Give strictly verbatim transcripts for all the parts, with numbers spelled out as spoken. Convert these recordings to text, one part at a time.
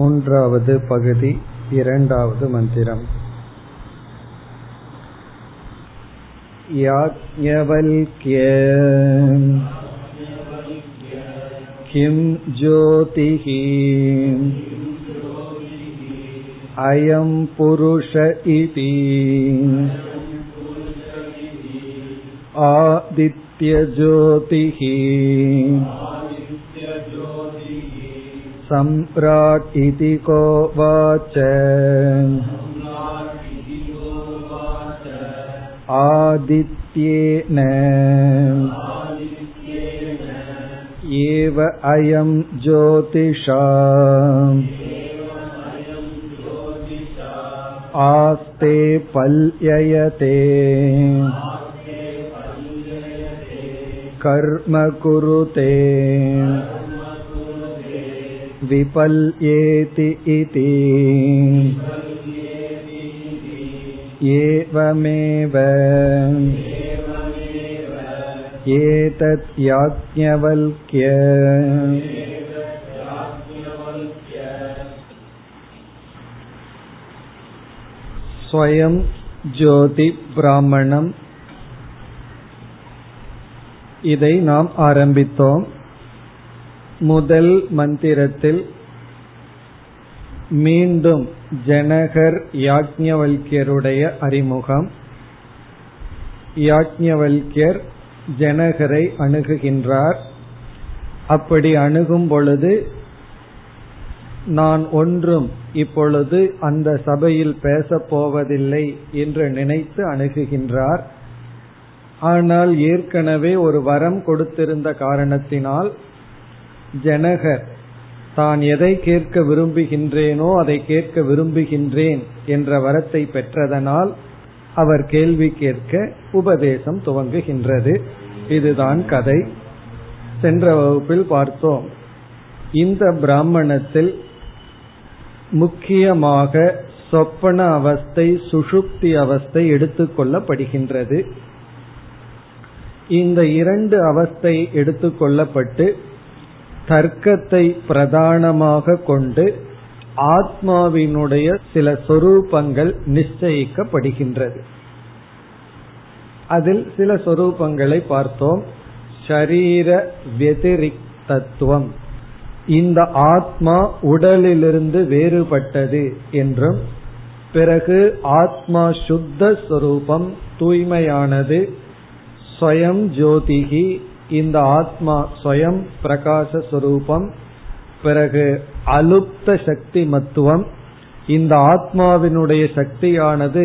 மூன்றாவது பகுதி, இரண்டாவது மந்திரம். யாஜ்ஞவல்க்ய கிம் ஜோதிஹி அயம் புருஷ இதி ஆதித்ய ஜோதிஹி சம்ராட் இதி கோ வாச ஆதித்யேன ஏவ அயம் ஜோதிஷா ஆஸ்தே பல்யயதே கர்ம குருதே விபல்யேதி இதி ஏவமேவ ஏதத் யாஜ்ஞவல்க்ய. ஸ்வயம் ஜோதி பிராமணம், இதை நாம் ஆரம்பித்தோம். முதல் மந்திரத்தில் மீண்டும் ஜனகர் யாஜ்ஞவல்யருடைய அறிமுகம். யாஜ்ஞவல்யர் ஜனகரை அணுகுகின்றார். அப்படி அணுகும் பொழுது, நான் ஒன்றும் இப்பொழுது அந்த சபையில் பேசப் போவதில்லை என்று நினைத்து அணுகுகின்றார். ஆனால் ஏற்கனவே ஒரு வரம் கொடுத்திருந்த காரணத்தினால் ஜனகர் தான் எதை கேட்க விரும்புகின்றேனோ அதை கேட்க விரும்புகின்றேன் என்ற வரத்தை பெற்றதனால் அவர் கேள்வி கேட்க உபதேசம் துவங்குகின்றது. இதுதான் கதை. சென்ற வகுப்பில் பார்த்தோம். இந்த பிராமணத்தில் முக்கியமாக சொப்பன அவஸ்தை, சுஷுப்தி அவஸ்தை எடுத்துக்கொள்ளப்படுகின்றது. இந்த இரண்டு அவஸ்தை எடுத்துக்கொள்ளப்பட்டு தர்க்கத்தை பிரதானமாக கொண்டு ஆத்மாவினுடைய சில சொரூபங்கள் நிச்சயிக்கப்படுகின்றது. அதில் சில சொரூபங்களை பார்த்தோம். ஷரீர வதிரிக்தத்துவம், இந்த ஆத்மா உடலிலிருந்து வேறுபட்டது என்றும், பிறகு ஆத்மா சுத்த சொரூபம், தூய்மையானது, ஸ்வயம் ஜோதிகி, இந்த ஆத்மா ஸ்வயம் பிரகாச சொரூபம், பிறகு அலுப்த சக்தி மத்துவம், இந்த ஆத்மாவினுடைய சக்தியானது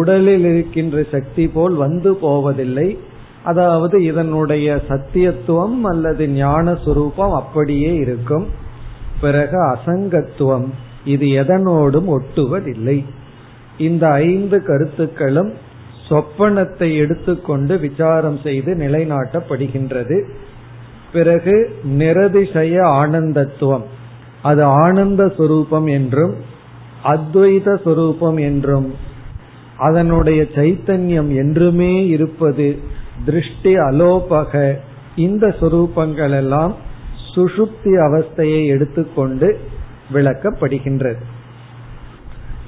உடலில் இருக்கின்ற சக்தி போல் வந்து போவதில்லை, அதாவது இதனுடைய சத்தியத்துவம் அல்லது ஞான சுரூபம் அப்படியே இருக்கும். பிறகு அசங்கத்துவம், இது எதனோடும் ஒட்டுவதில்லை. இந்த ஐந்து கருத்துக்களும் சொப்பனத்தை எடுத்துக்கொண்டு விசாரம் செய்து நிலைநாட்டப்படுகின்றது. பிறகு நிரதிசய ஆனந்தத்துவம், அது ஆனந்த சுரூபம் என்றும் அத்வைத சுரூபம் என்றும் அதனுடைய சைத்தன்யம் என்றுமே இருப்பது திருஷ்டி அலோபக. இந்த சுரூபங்கள் எல்லாம் சுஷுப்தி அவஸ்தையை எடுத்துக்கொண்டு விளக்கப்படுகின்றது.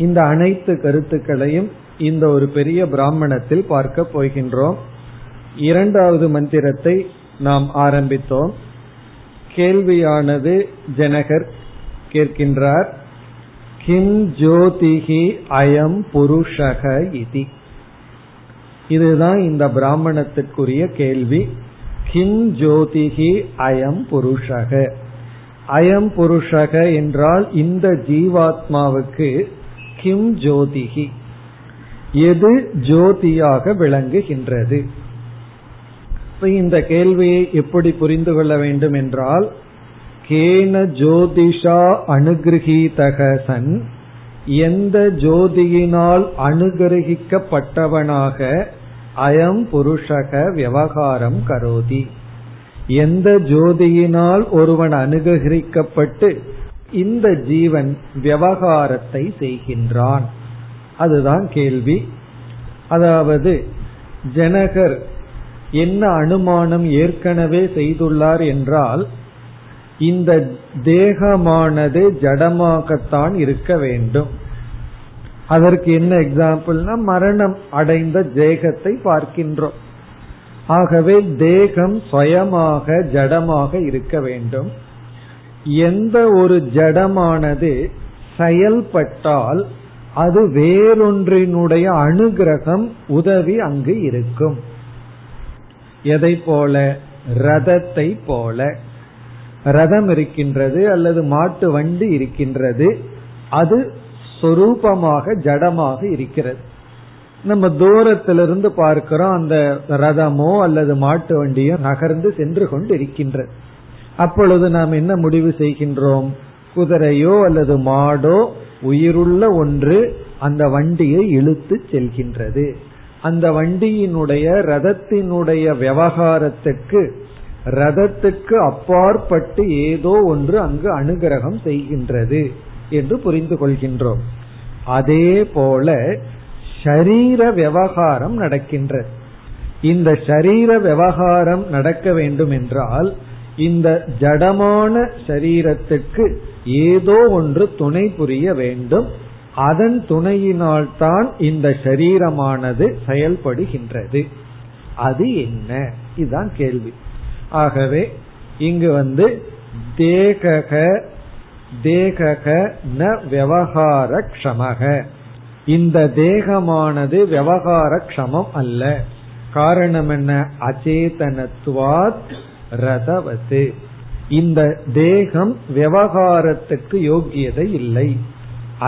இந்த அனைத்து கருத்துக்களையும் இந்த ஒரு பெரிய பிராமணத்தில் பார்க்க போகின்றோம். இரண்டாவது மந்திரத்தை நாம் ஆரம்பித்தோம். கேள்வியானது ஜனகர் கேட்கின்றார். கிம் ஜோதிஹி அயம் புருஷக இதி, இதுதான் இந்த பிராமணத்திற்குரிய கேள்வி. கிம் ஜோதிஹி அயம் புருஷக. அயம் புருஷக என்றால் இந்த ஜீவாத்மாவுக்கு கிம் ஜோதிஹி, எது ஜோதியாக விளங்குகின்றது. இந்த கேள்வியை எப்படி புரிந்து கொள்ள வேண்டும் என்றால், கேன ஜோதிஷா அனுகிரகீதகசன், எந்த ஜோதியினால் அனுகிரகிக்கப்பட்டவனாக அயம் புருஷக விவகாரம் கரோதி, எந்த ஜோதியினால் ஒருவன் அனுகிரகிக்கப்பட்டு இந்த ஜீவன் விவகாரத்தை செய்கின்றான், அதுதான் கேள்வி. அதாவது ஜனகர் என்ன அனுமானம் ஏற்கனவே செய்துள்ளார் என்றால், இந்த தேகமானது ஜடமாகத்தான் இருக்க வேண்டும். அதற்கு என்ன எக்ஸாம்பிள்னா மரணம் அடைந்த தேகத்தை பார்க்கின்றோம். ஆகவே தேகம் சுயமாக ஜடமாக இருக்க வேண்டும். எந்த ஒரு ஜடமானது செயல்பட்டால் அது வேறொன்றினுடைய அனுகிரகம் உதவி அங்கு இருக்கும். எதை போல? ரதத்தை போல. ரதம் இருக்கின்றது அல்லது மாட்டு வண்டி இருக்கின்றது, அது சொரூபமாக ஜடமாக இருக்கிறது. நம்ம தூரத்திலிருந்து பார்க்கிறோம், அந்த ரதமோ அல்லது மாட்டு வண்டியோ நகர்ந்து சென்று கொண்டு இருக்கின்றது. அப்பொழுது நாம் என்ன முடிவு செய்கின்றோம்? குதிரையோ அல்லது மாடோ உயிருள்ள ஒன்று அந்த வண்டியை இழுத்து செல்கின்றது. அந்த வண்டியினுடைய ரதத்தினுடைய விவகாரத்துக்கு ரதத்துக்கு அப்பாற்பட்டு ஏதோ ஒன்று அங்கு அனுகிரகம் செய்கின்றது என்று புரிந்து கொள்கின்றோம். அதே போல ஷரீர விவகாரம் நடக்கின்றது. இந்த ஷரீர விவகாரம் நடக்க வேண்டும் என்றால் இந்த ஜடமான ஷரீரத்துக்கு ஏதோ ஒன்று துணை புரிய வேண்டும். அதன் துணையினால் தான் இந்த ஷரீரமானது செயல்படுகின்றது. அது என்ன? இதுதான் கேள்வி. ஆகவே இங்கு வந்து தேகக தேகக ந விவகார க்ஷமக, இந்த தேகமானது விவகார க்ஷமம் அல்ல. காரணம் என்ன? அச்சேதனத்வாத் ரதவத்து, இந்த தேகம் விவகாரத்துக்கு யோகியதை இல்லை,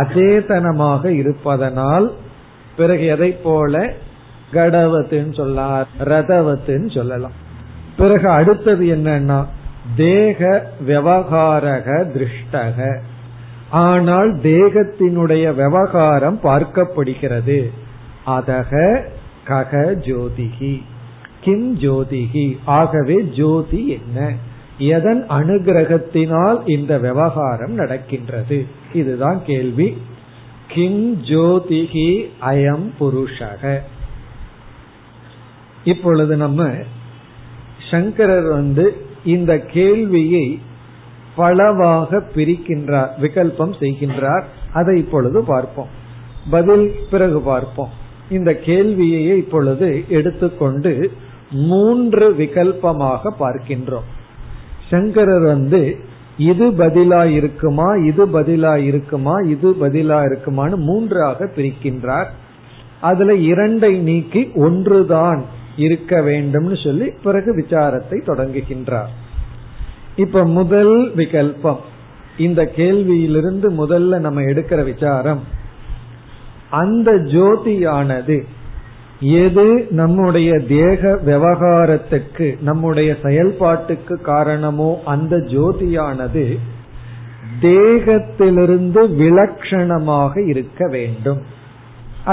அச்சேதனமாக இருப்பதனால். பிறகு எதை போல? கடவத்துன்னு சொல்லலாம், ரதவத்துன்னு சொல்லலாம். பிறகு அடுத்தது என்னன்னா தேக விவகாரக திருஷ்டக, ஆனால் தேகத்தினுடைய விவகாரம் பார்க்கப்படுகிறது. அதக கக ஜோதிகி கிம் ஜோதிகி, ஆகவே ஜோதி என்ன? எதன் அனுகிரகத்தினால் இந்த விவகாரம் நடக்கின்றது? இதுதான் கேள்வி. கிம் ஜோதிகி அயம் புருஷக. இப்பொழுது நம்ம சங்கரர் வந்து இந்த கேள்வியை பலவாக பிரிக்கின்றார், விகல்பம் செய்கின்றார். அதை இப்பொழுது பார்ப்போம், பதில் பிறகு பார்ப்போம். இந்த கேள்வியையே இப்பொழுது எடுத்துக்கொண்டு மூன்று விகல்பமாக பார்க்கின்றோம். சங்கரர் வந்து இது பதிலா இருக்குமா, இது பதிலா இருக்குமா, இது பதிலா இருக்குமான்னு மூன்றாக பிரிக்கின்றார். அதுல இரண்டை நீக்கி ஒன்றுதான் இருக்க வேண்டும்னு சொல்லி பிறகு விசாரத்தை தொடங்குகின்றார். இப்ப முதல் விகல்பம், இந்த கேள்வியிலிருந்து முதல்ல நம்ம எடுக்கிற விசாரம், அந்த ஜோதியானது எது நம்முடைய தேக விவகாரத்துக்கு நம்முடைய செயல்பாட்டுக்கு காரணமோ அந்த ஜோதியானது தேகத்திலிருந்து விலட்சணமாக இருக்க வேண்டும்.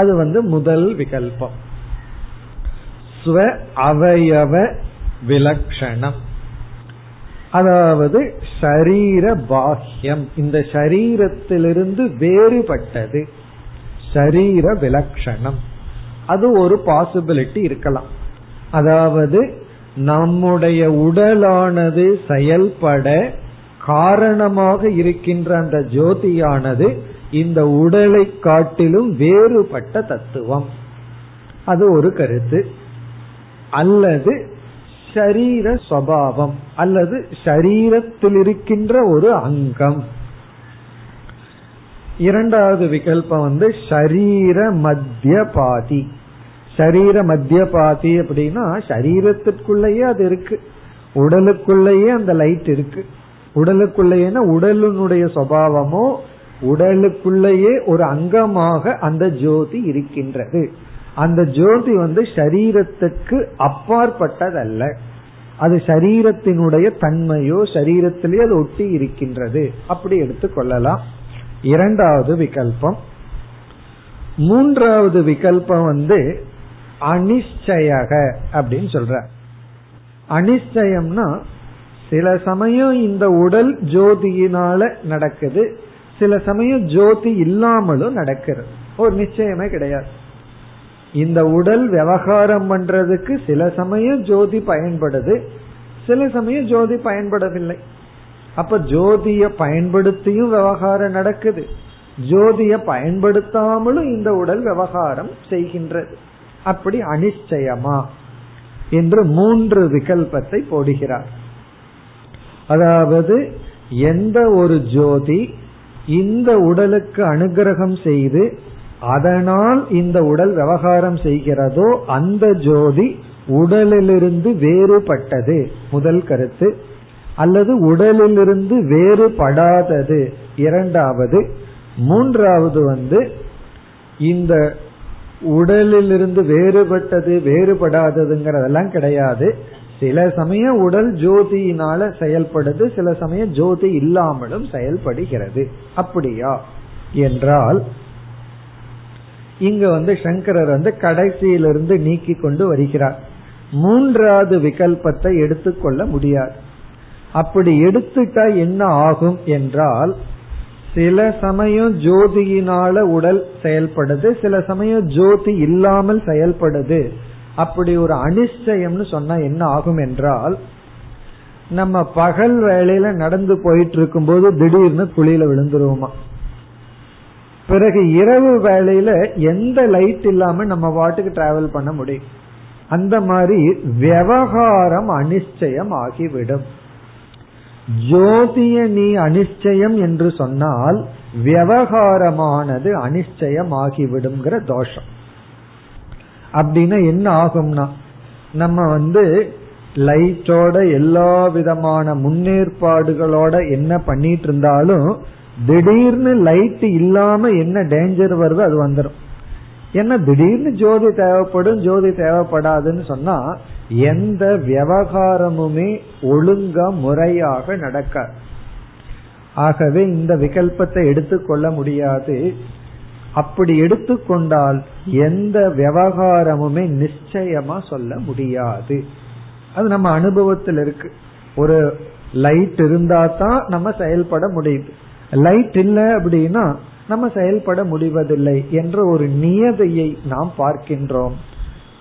அது வந்து முதல் விகல்பம், ஸ்வ அவயவ விலட்சணம், அதாவது சரீர பாஹ்யம், இந்த சரீரத்திலிருந்து வேறுபட்டது, சரீர விலட்சணம். அது ஒரு பாசிபிலிட்டி இருக்கலாம். அதாவது நம்முடைய உடலானது செயல்பட காரணமாக இருக்கின்ற அந்த ஜோதியானது இந்த உடலை காட்டிலும் வேறுபட்ட தத்துவம், அது ஒரு கருத்து. அல்லது ஷரீர சுபாவம், அல்லது ஷரீரத்தில் இருக்கின்ற ஒரு அங்கம். இரண்டாவது விகல்பம் வந்து ஷரீர மத்தியபாதி. ஷரீர மத்தியபாதி அப்படின்னா ஷரீரத்திற்குள்ளேயே அது இருக்கு, உடலுக்குள்ளேயே அந்த லைட் இருக்கு. உடலுக்குள்ளேயேனா உடலினுடைய சுபாவமோ உடலுக்குள்ளேயே ஒரு அங்கமாக அந்த ஜோதி இருக்கின்றது. அந்த ஜோதி வந்து சரீரத்துக்கு அப்பாற்பட்டதல்ல, அது சரீரத்தினுடைய தன்மையோ சரீரத்திலேயே அது ஒட்டி இருக்கின்றது, அப்படி எடுத்துக்கொள்ளலாம். இரண்டாவது விகல்பம். மூன்றாவது விகல்பம் வந்து அனிச்சயக அப்படின்னு சொல்ற. அனிச்சயம்னா சில சமயம் இந்த உடல் ஜோதியினால நடக்குது, சில சமயம் ஜோதி இல்லாமலும் நடக்கிறது, ஒரு நிச்சயமே கிடையாது. இந்த உடல் விவகாரம் பண்றதுக்கு சில சமயம் ஜோதி பயன்படுது, சில சமயம் ஜோதி பயன்படவில்லை. அப்ப ஜோதிய பயன்படுத்தியும் விவகாரம் நடக்குது, ஜோதிய பயன்படுத்தாமலும் இந்த உடல் விவகாரம் செய்கின்றது. அப்படி அனிச்சயமா என்று மூன்று விகல்பத்தை போடுகிறார். அதாவது எந்த ஒரு ஜோதி இந்த உடலுக்கு அனுகிரகம் செய்து அதனால் இந்த உடல் விவகாரம் செய்கிறதோ அந்த ஜோதி உடலிலிருந்து வேறுபட்டது முதல் கருத்து, அல்லது உடலிலிருந்து வேறுபடாதது இரண்டாவது. மூன்றாவது வந்து இந்த உடலிலிருந்து வேறுபட்டது வேறுபடாததுங்கிறதெல்லாம் கிடையாது. சில சமயம் உடல் ஜோதியினால செயல்படுது, சில சமயம் ஜோதி இல்லாமலும் செயல்படுகிறது. அப்படியா என்றால் இங்க வந்து சங்கரர் வந்து கடைசியிலிருந்து நீக்கி கொண்டு வருகிறார். மூன்றாவது விகல்பத்தை எடுத்துக்கொள்ள முடியாது. அப்படி எடுத்துட்டா என்ன ஆகும் என்றால் சில சமயம் ஜோதியினால உடல் செயல்படுது, சில சமயம் ஜோதி இல்லாமல் செயல்படுது. அப்படி ஒரு அனிச்சயம்னு சொன்னா என்ன ஆகும் என்றால், நம்ம பகல் வேளையில நடந்து போயிட்டு இருக்கும் போது திடீர்னு குளியில விழுந்துருவோமா, பிறகு இரவு வேளையில எந்த லைட் இல்லாம நம்ம வாட்டுக்கு டிராவல் பண்ண முடியும். அந்த மாதிரி விவகாரம் அனிச்சயம் ஆகிவிடும். ஜோதிய நீ அனிச்சயம் என்று சொன்னால் விவகாரமானது அனிச்சயம் ஆகிவிடும்ங்கிற தோஷம். அப்படின்னா என்ன ஆகும்னா, நம்ம வந்து லைட்டோட எல்லா விதமான முன்னேற்பாடுகளோட என்ன பண்ணிட்டு இருந்தாலும் திடீர்னு லைட் இல்லாம என்ன டேஞ்சர் வருது அது வந்துடும். ஏன்னா திடீர்னு ஜோதி தேவைப்படும், ஜோதி தேவைப்படாதுன்னு சொன்னா எந்த விவகாரமுமே ஒழுங்கா முறையாக நடக்காது. ஆகவே இந்த விகல்பத்தை எடுத்துக்கொள்ள முடியாது. அப்படி எடுத்துக்கொண்டால் எந்த விவகாரமுமே நிச்சயமா சொல்ல முடியாது. அது நம்ம அனுபவத்தில் இருக்கு. ஒரு லைட் இருந்தா தான் நம்ம செயல்பட முடியுது, லைட் இல்லை அப்படின்னா நம்ம செயல்பட முடிவதில்லை என்ற ஒரு நியதியை நாம் பார்க்கின்றோம்.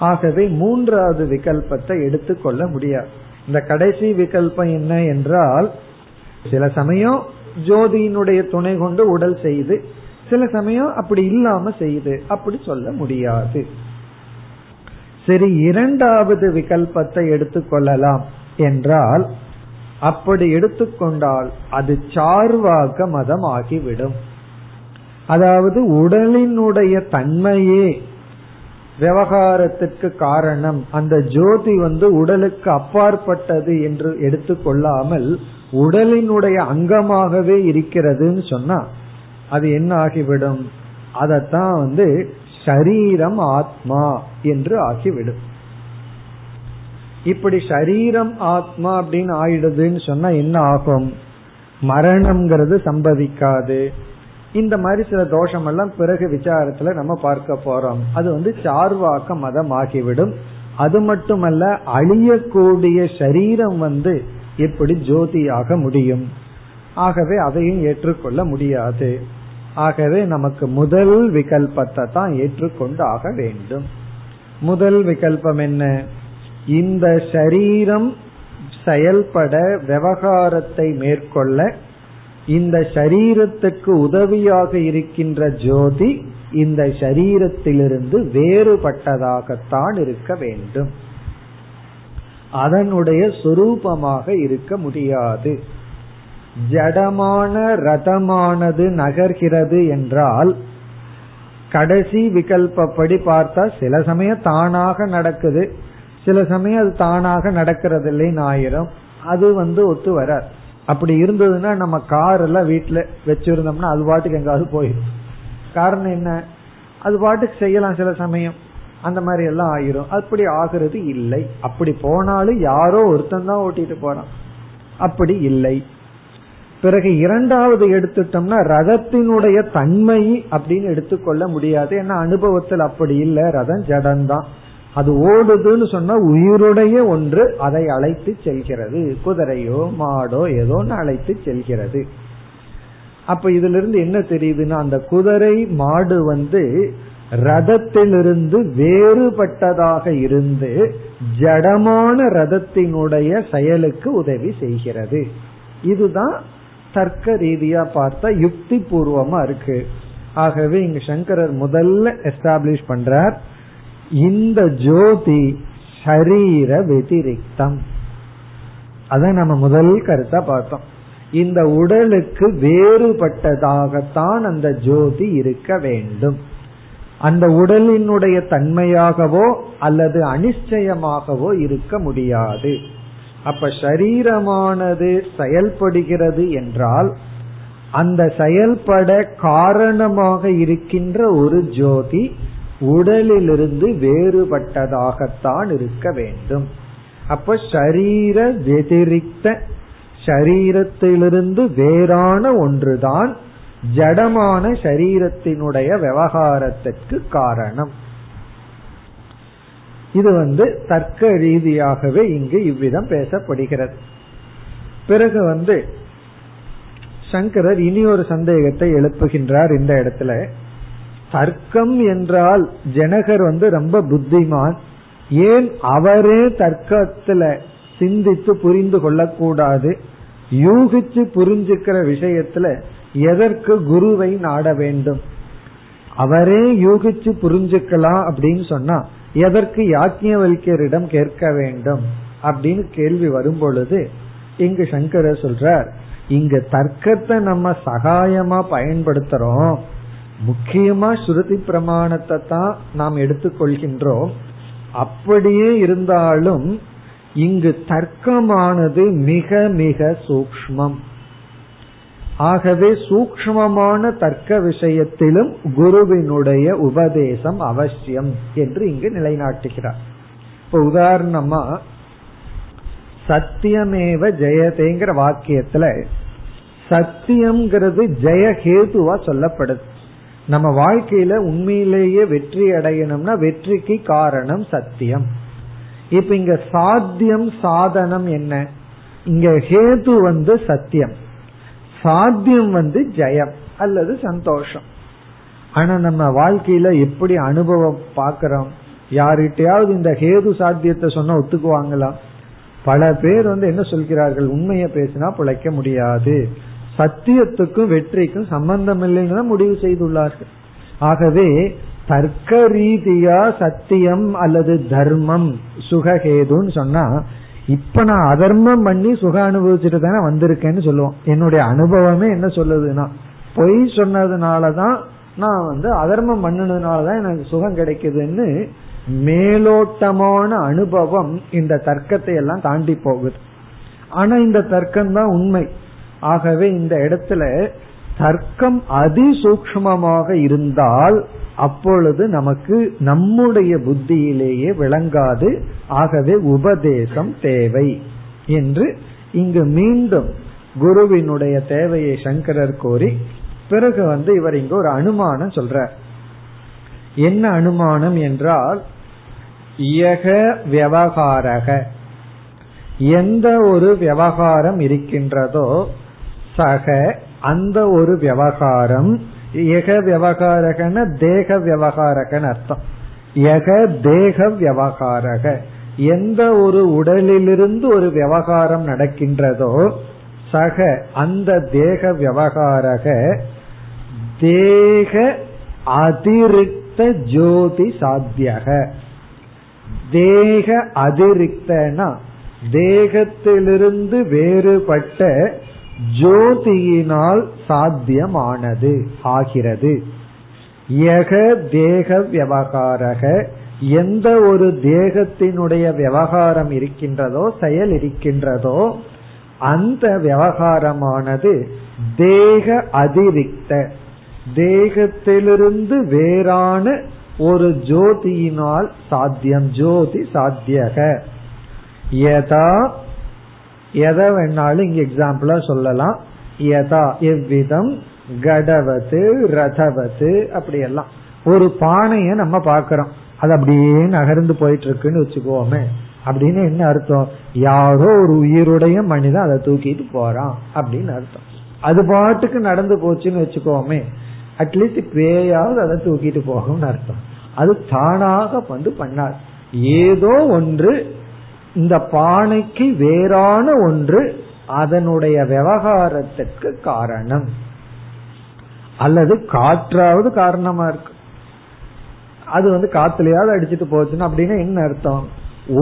ஆகவே மூன்றாவது விகல்பத்தை எடுத்துக்கொள்ள முடியாது. இந்த கடைசி விகல்பம் என்ன என்றால், சில சமயம் ஜோதியினுடைய துணை கொண்டு உடல் செய்து, சில சமயம் அப்படி இல்லாம செய்து, அப்படி சொல்ல முடியாது. சரி, இரண்டாவது விகல்பத்தை எடுத்துக்கொள்ளலாம் என்றால் அப்படி எடுத்துக்கொண்டால் அது சார்வாக மதம் ஆகிவிடும். அதாவது உடலினுடைய தன்மையே விவகாரத்திற்கு காரணம், அந்த ஜோதி வந்து உடலுக்கு அப்பாற்பட்டது என்று எடுத்துக்கொள்ளாமல் உடலினுடைய அங்கமாகவே இருக்கிறதுன்னு சொன்னா அது என்ன ஆகிவிடும், அதத்தான் வந்து ஷரீரம் ஆத்மா என்று ஆகிவிடும். இப்படி ஷரீரம் ஆத்மா அப்படின்னு ஆயிடுதுன்னு சொன்னா என்ன ஆகும், மரணம்ங்கிறது சம்பவிக்காது. இந்த மாதிரி சில தோஷம் எல்லாம் பிறகு விசாரத்துல நம்ம பார்க்க போறோம். அது வந்து சார்வாக்க மதம் ஆகிவிடும். அது மட்டுமல்ல, அழியக்கூடிய சரீரம் வந்து எப்படி ஜோதியாக முடியும்? ஆகவே அதையும் ஏற்றுக்கொள்ள முடியாது. ஆகவே நமக்கு முதல் விகல்பத்தை தான் ஏற்றுக்கொண்டு ஆக வேண்டும். முதல் விகல்பம் என்ன, இந்த சரீரம் செயல்பட விவகாரத்தை மேற்கொள்ள இந்த சரீரத்துக்கு உதவியாக இருக்கின்ற ஜோதி இந்த சரீரத்திலிருந்து வேறுபட்டதாகத்தான் இருக்க வேண்டும், அதனுடைய சொரூபமாக இருக்க முடியாது. ஜடமான ரதமானது நகர்கிறது என்றால் கடைசி விகல்பப்படி பார்த்தா சில சமயம் தானாக நடக்குது, சில சமயம் அது தானாக நடக்கிறது இல்லைன்னு ஆயிரும். அது வந்து ஒத்து வராது. அப்படி இருந்ததுன்னா நம்ம கார் எல்லாம் வீட்டுல வச்சிருந்தோம்னா அது பாட்டுக்கு எங்காவது போயிடும். காரணம் என்ன, அது பாட்டுக்கு செய்யலாம், சில சமயம் அந்த மாதிரி எல்லாம் ஆயிரும். அப்படி ஆகிறது இல்லை. அப்படி போனாலும் யாரோ ஒருத்தன் தான் ஓட்டிட்டு போறான், அப்படி இல்லை. பிறகு இரண்டாவது எடுத்துட்டோம்னா ரதத்தினுடைய தன்மை அப்படின்னு எடுத்துக்கொள்ள முடியாது. ஏன்னா அனுபவத்தில் அப்படி இல்லை, ரதம் ஜடம்தான். அது ஓடுதுன்னு சொன்னா உயிருடைய ஒன்று அதை அழைத்து செல்கிறது, குதிரையோ மாடோ ஏதோ அழைத்து செல்கிறது. அப்ப இதுல இருந்து என்ன தெரியுதுன்னா, அந்த குதிரை மாடு வந்து ரதத்திலிருந்து வேறுபட்டதாக இருந்து ஜடமான ரதத்தினுடைய செயலுக்கு உதவி செய்கிறது. இதுதான் தர்க்க ரீதியா பார்த்தா யுக்தி பூர்வமா இருக்கு. ஆகவே இங்க சங்கரர் முதல்ல எஸ்டாப்ளிஷ் பண்றார், இந்த ஜோதி சரீர வெதிரிக்தம். அதான் நம்ம முதல் கருத்தா பார்த்தோம். இந்த உடலுக்கு வேறுபட்டதாகத்தான் அந்த ஜோதி இருக்க வேண்டும். அந்த உடலினுடைய தன்மையாகவோ அல்லது அனிச்சயமாகவோ இருக்க முடியாது. அப்ப சரீரமானது செயல்படுகிறது என்றால் அந்த செயல்பட காரணமாக இருக்கின்ற ஒரு ஜோதி உடலிலிருந்து வேறுபட்டதாகத்தான் இருக்க வேண்டும். அப்ப சரீர வெதிரிக்த, சரீரத்திலிருந்து வேறான ஒன்றுதான் ஜடமான சரீரத்தினுடைய விவகாரத்திற்கு காரணம். இது வந்து தர்க்க ரீதியாகவே இங்கு இவ்விதம் பேசப்படுகிறது. பிறகு வந்து சங்கரர் இனி ஒரு சந்தேகத்தை எழுப்புகின்றார் இந்த இடத்துல. தர்க்கம் என்றால் ஜனகர் வந்து ரொம்ப புத்திமான், ஏன் அவரே தர்க்கத்துல சிந்தித்து புரிந்து கொள்ளக்கூடாது? யூகிச்சு புரிஞ்சுக்கிற விஷயத்துல எதற்கு குருவை நாட வேண்டும்? அவரே யூகிச்சு புரிஞ்சுக்கலாம் அப்படின்னு சொன்னா எதற்கு யாஜ்ஞவல்கியரிடம் கேட்க வேண்டும் அப்படின்னு கேள்வி வரும் பொழுது இங்கு சங்கரர் சொல்றார், இங்க தர்க்கத்தை நம்ம சகாயமா பயன்படுத்துறோம், முக்கியமா ஸ்ருதி பிரமாணத்தை தான் நாம் எடுத்துக்கொள்கின்றோம். அப்படியே இருந்தாலும் இங்கு தர்க்கமானது மிக மிக சூக்ஷ்மம். ஆகவே சூக்ஷ்மமான தர்க்க விஷயத்திலும் குருவினுடைய உபதேசம் அவசியம் என்று இங்கு நிலைநாட்டுகிறார். இப்ப உதாரணமா சத்தியமேவ ஜெயதேங்கிற வாக்கியத்துல சத்தியம்ங்கிறது ஜெயஹேதுவா சொல்லப்படுது. நம்ம வாழ்க்கையில உண்மையிலேயே வெற்றி அடையணும்னா வெற்றிக்கு காரணம் சத்தியம். இப்ப இங்க சாத்தியம் சாதனம் என்ன? இங்க ஹேது வந்து சத்தியம், சாத்தியம் வந்து ஜெயம் அல்லது சந்தோஷம். ஆனா நம்ம வாழ்க்கையில எப்படி அனுபவம் பாக்கிறோம்? யார்கிட்டயாவது இந்த ஹேது சாத்தியத்தை சொன்னா ஒத்துக்குவாங்களா? பல பேர் வந்து என்ன சொல்கிறார்கள், உண்மைய பேசினா பிழைக்க முடியாது, சத்தியத்துக்கும் வெற்றிக்கும் சம்பந்தம் இல்லைன்னு முடிவு செய்துள்ளார்கள். ஆகவே தர்க்க ரீதியா சத்தியம் அல்லது தர்மம் சுகஹேதுன்னு சொன்னா, இப்ப நான் அதர்மம் பண்ணி சுக அனுபவிச்சுட்டு தானே வந்திருக்கேன்னு சொல்லுவோம். என்னுடைய அனுபவமே என்ன சொல்லுதுன்னா, பொய் சொன்னதுனாலதான் நான் வந்து அதர்மம் பண்ணினதுனாலதான் எனக்கு சுகம் கிடைக்குதுன்னு மேலோட்டமான அனுபவம் இந்த தர்க்கத்தை எல்லாம் தாண்டி போகுது. ஆனா இந்த தர்க்கம் தான் உண்மை. ஆகவே இந்த இடத்துல தர்க்கம் அதிசூக்ஷ்மமாக இருந்தால் அப்பொழுது நமக்கு நம்முடைய புத்தியிலேயே விளங்காது. ஆகவே உபதேசம் தேவை என்று இங்கு மீண்டும் குருவினுடைய தேவையை சங்கரர் கோரி, பிறகு வந்து இவர் இங்கு ஒரு அனுமானம் சொல்றார். என்ன அனுமானம் என்றால், யக விவகாரக, எந்த ஒரு விவகாரம் இருக்கின்றதோ சக அந்த ஒரு விவகாரம், ஏக விவகாரகன தேக விவகாரகன் அர்த்தம், ஏக தேக விவகாரக, எந்த ஒரு உடலிலிருந்து ஒரு விவகாரம் நடக்கின்றதோ சக அந்த தேக விவகாரக தேக அதிருக்த ஜோதி சாத்தியக. தேக அதிருக்தனா தேகத்திலிருந்து வேறுபட்ட ஜோதியினால் சாத்தியமானது ஆகிறது. யக தேக விவகாரக, எந்த ஒரு தேகத்தினுடைய விவகாரம் இருக்கின்றதோ செயல் இருக்கின்றதோ அந்த விவகாரமானது தேக அதிரிக்த, தேகத்திலிருந்து வேறான ஒரு ஜோதியினால் சாத்தியம், ஜோதி சாத்தியக. யதா, எதை வேணாலும் இங்க எக்ஸாம்பிளா சொல்லலாம். யதா எவ்விதம், கடவது ரதவது, அப்படியெல்லாம் ஒரு பானைய நம்ம பாக்கிறோம், அது அப்படியே நகர்ந்து போயிட்டு இருக்குன்னு வச்சுக்கோமே. அப்படின்னு என்ன அர்த்தம்? யாரோ ஒரு உயிருடைய மனிதன் அதை தூக்கிட்டு போறான் அப்படின்னு அர்த்தம். அது பாட்டுக்கு நடந்து போச்சுன்னு வச்சுக்கோமே, அட்லீஸ்ட் பேயாவது அதை தூக்கிட்டு போகும்னு அர்த்தம். அது தானாக வந்து பண்ணாது. ஏதோ ஒன்று இந்த பானைக்கு வேறான ஒன்று அதனுடைய விவகாரத்திற்கு காரணம், அல்லது காற்றாவது காரணமா இருக்கு. அது வந்து காத்துலயாவது அடிச்சுட்டு போச்சுன்னா அப்படின்னா என்ன அர்த்தம்?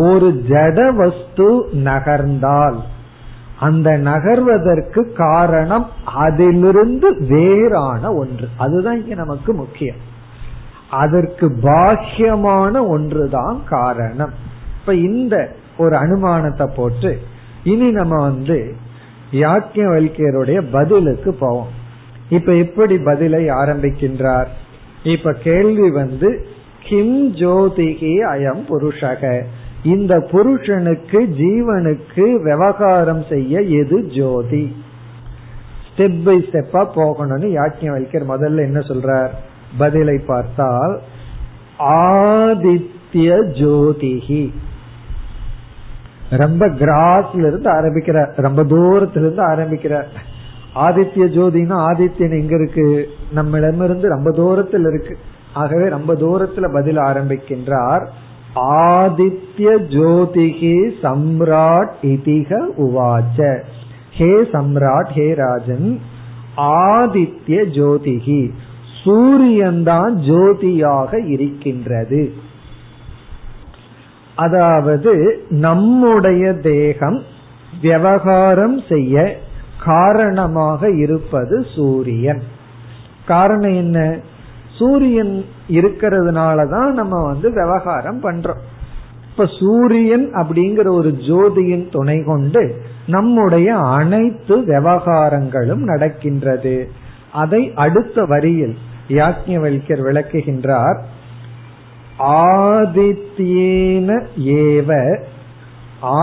ஒரு ஜட வஸ்து நகர்ந்தால் அந்த நகர்வதற்கு காரணம் அதிலிருந்து வேறான ஒன்று. அதுதான் இங்க நமக்கு முக்கியம். அதற்கு பாக்கியமான ஒன்றுதான் காரணம். இப்ப இந்த ஒரு அனுமானத்தை போட்டு இனி நம்ம வந்து யாஜ்ஞவல்கியருடைய பதிலுக்கு போவோம். இப்ப எப்படி பதிலை ஆரம்பிக்கின்றார்? இப்ப கேள்வி வந்து கிம் ஜோதிகி அயம் புருஷக, இந்த புருஷனுக்கு ஜீவனுக்கு விவகாரம் செய்ய எது ஜோதி? ஸ்டெப் பை ஸ்டெப்பா போகணும்னு யாஜ்ஞவல்கியர் முதல்ல என்ன சொல்றார்? பதிலை பார்த்தால் ஆதித்ய ஜோதிகி, ரொம்ப கிராஸ்ல இருந்து ஆரம்பிக்கிறார், ரொம்ப தூரத்திலிருந்து ஆரம்பிக்கிறார். ஆதித்ய ஜோதினா ஆதித்யன் எங்க இருக்கு? நம்மிடமிருந்து ரொம்ப தூரத்தில் இருக்கு. ஆகவே ரொம்ப தூரத்துல பதில் ஆரம்பிக்கின்றார். ஆதித்ய ஜோதிகி சம்ராட் இதிக உவாச்ச, ஹே சம்ராட், ஹே ராஜன், ஆதித்ய ஜோதிகி, சூரியன்தான் ஜோதியாக இருக்கின்றது. அதாவது நம்முடைய தேகம் விவகாரம் செய்ய காரணமாக இருப்பது சூரியன். காரணம் என்ன? சூரியன் இருக்கிறதுனாலதான் நம்ம வந்து விவகாரம் பண்றோம். இப்ப சூரியன் அப்படிங்கிற ஒரு ஜோதியின் துணை கொண்டு நம்முடைய அனைத்து விவகாரங்களும் நடக்கின்றது. அதை அடுத்த வரியில் யாஜ்ஞவல்கியர் விளக்குகின்றார். ஆதித்யேன ஏவ,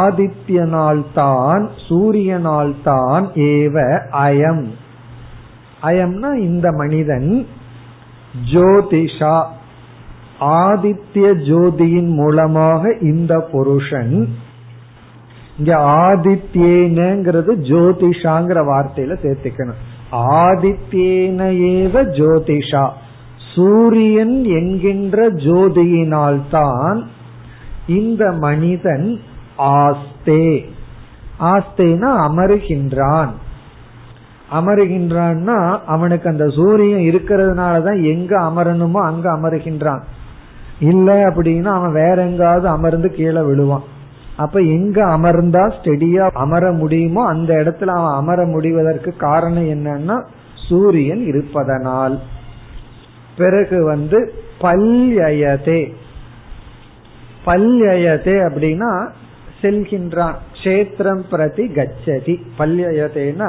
ஆதித்யனால் தான், சூரியனால் தான், ஏவ அயம், அயம்னா இந்த மனிதன், ஜோதிஷா, ஆதித்ய ஜோதியின் மூலமாக இந்த புருஷன். இங்க ஆதித்யேனங்கிறது ஜோதிஷாங்கிற வார்த்தையில சேர்த்துக்கணும். ஆதித்யேன ஏவ ஜோதிஷா, சூரியன் என்கின்ற ஜோதியினால் தான் இந்த மனிதன் ஆஸ்தே, ஆஸ்தேனா அமருகின்றான். அமருகின்றான்னா அவனுக்கு அந்த சூரியன் இருக்கிறதுனாலதான் எங்க அமரணுமோ அங்க அமருகின்றான். இல்ல அப்படின்னா அவன் வேற எங்காவது அமர்ந்து கீழே விழுவான். அப்ப எங்க அமர்ந்தா ஸ்டெடியா அமர முடியுமோ அந்த இடத்துல அவன் அமர முடிவதற்கு காரணம் என்னன்னா சூரியன் இருப்பதனால். பிறகு வந்து பல்யயதே, பல்யயதே அப்படின்னா செல்கின்றான், சேத்திரம் பிரதி கச்சதி, பல்யயதேனா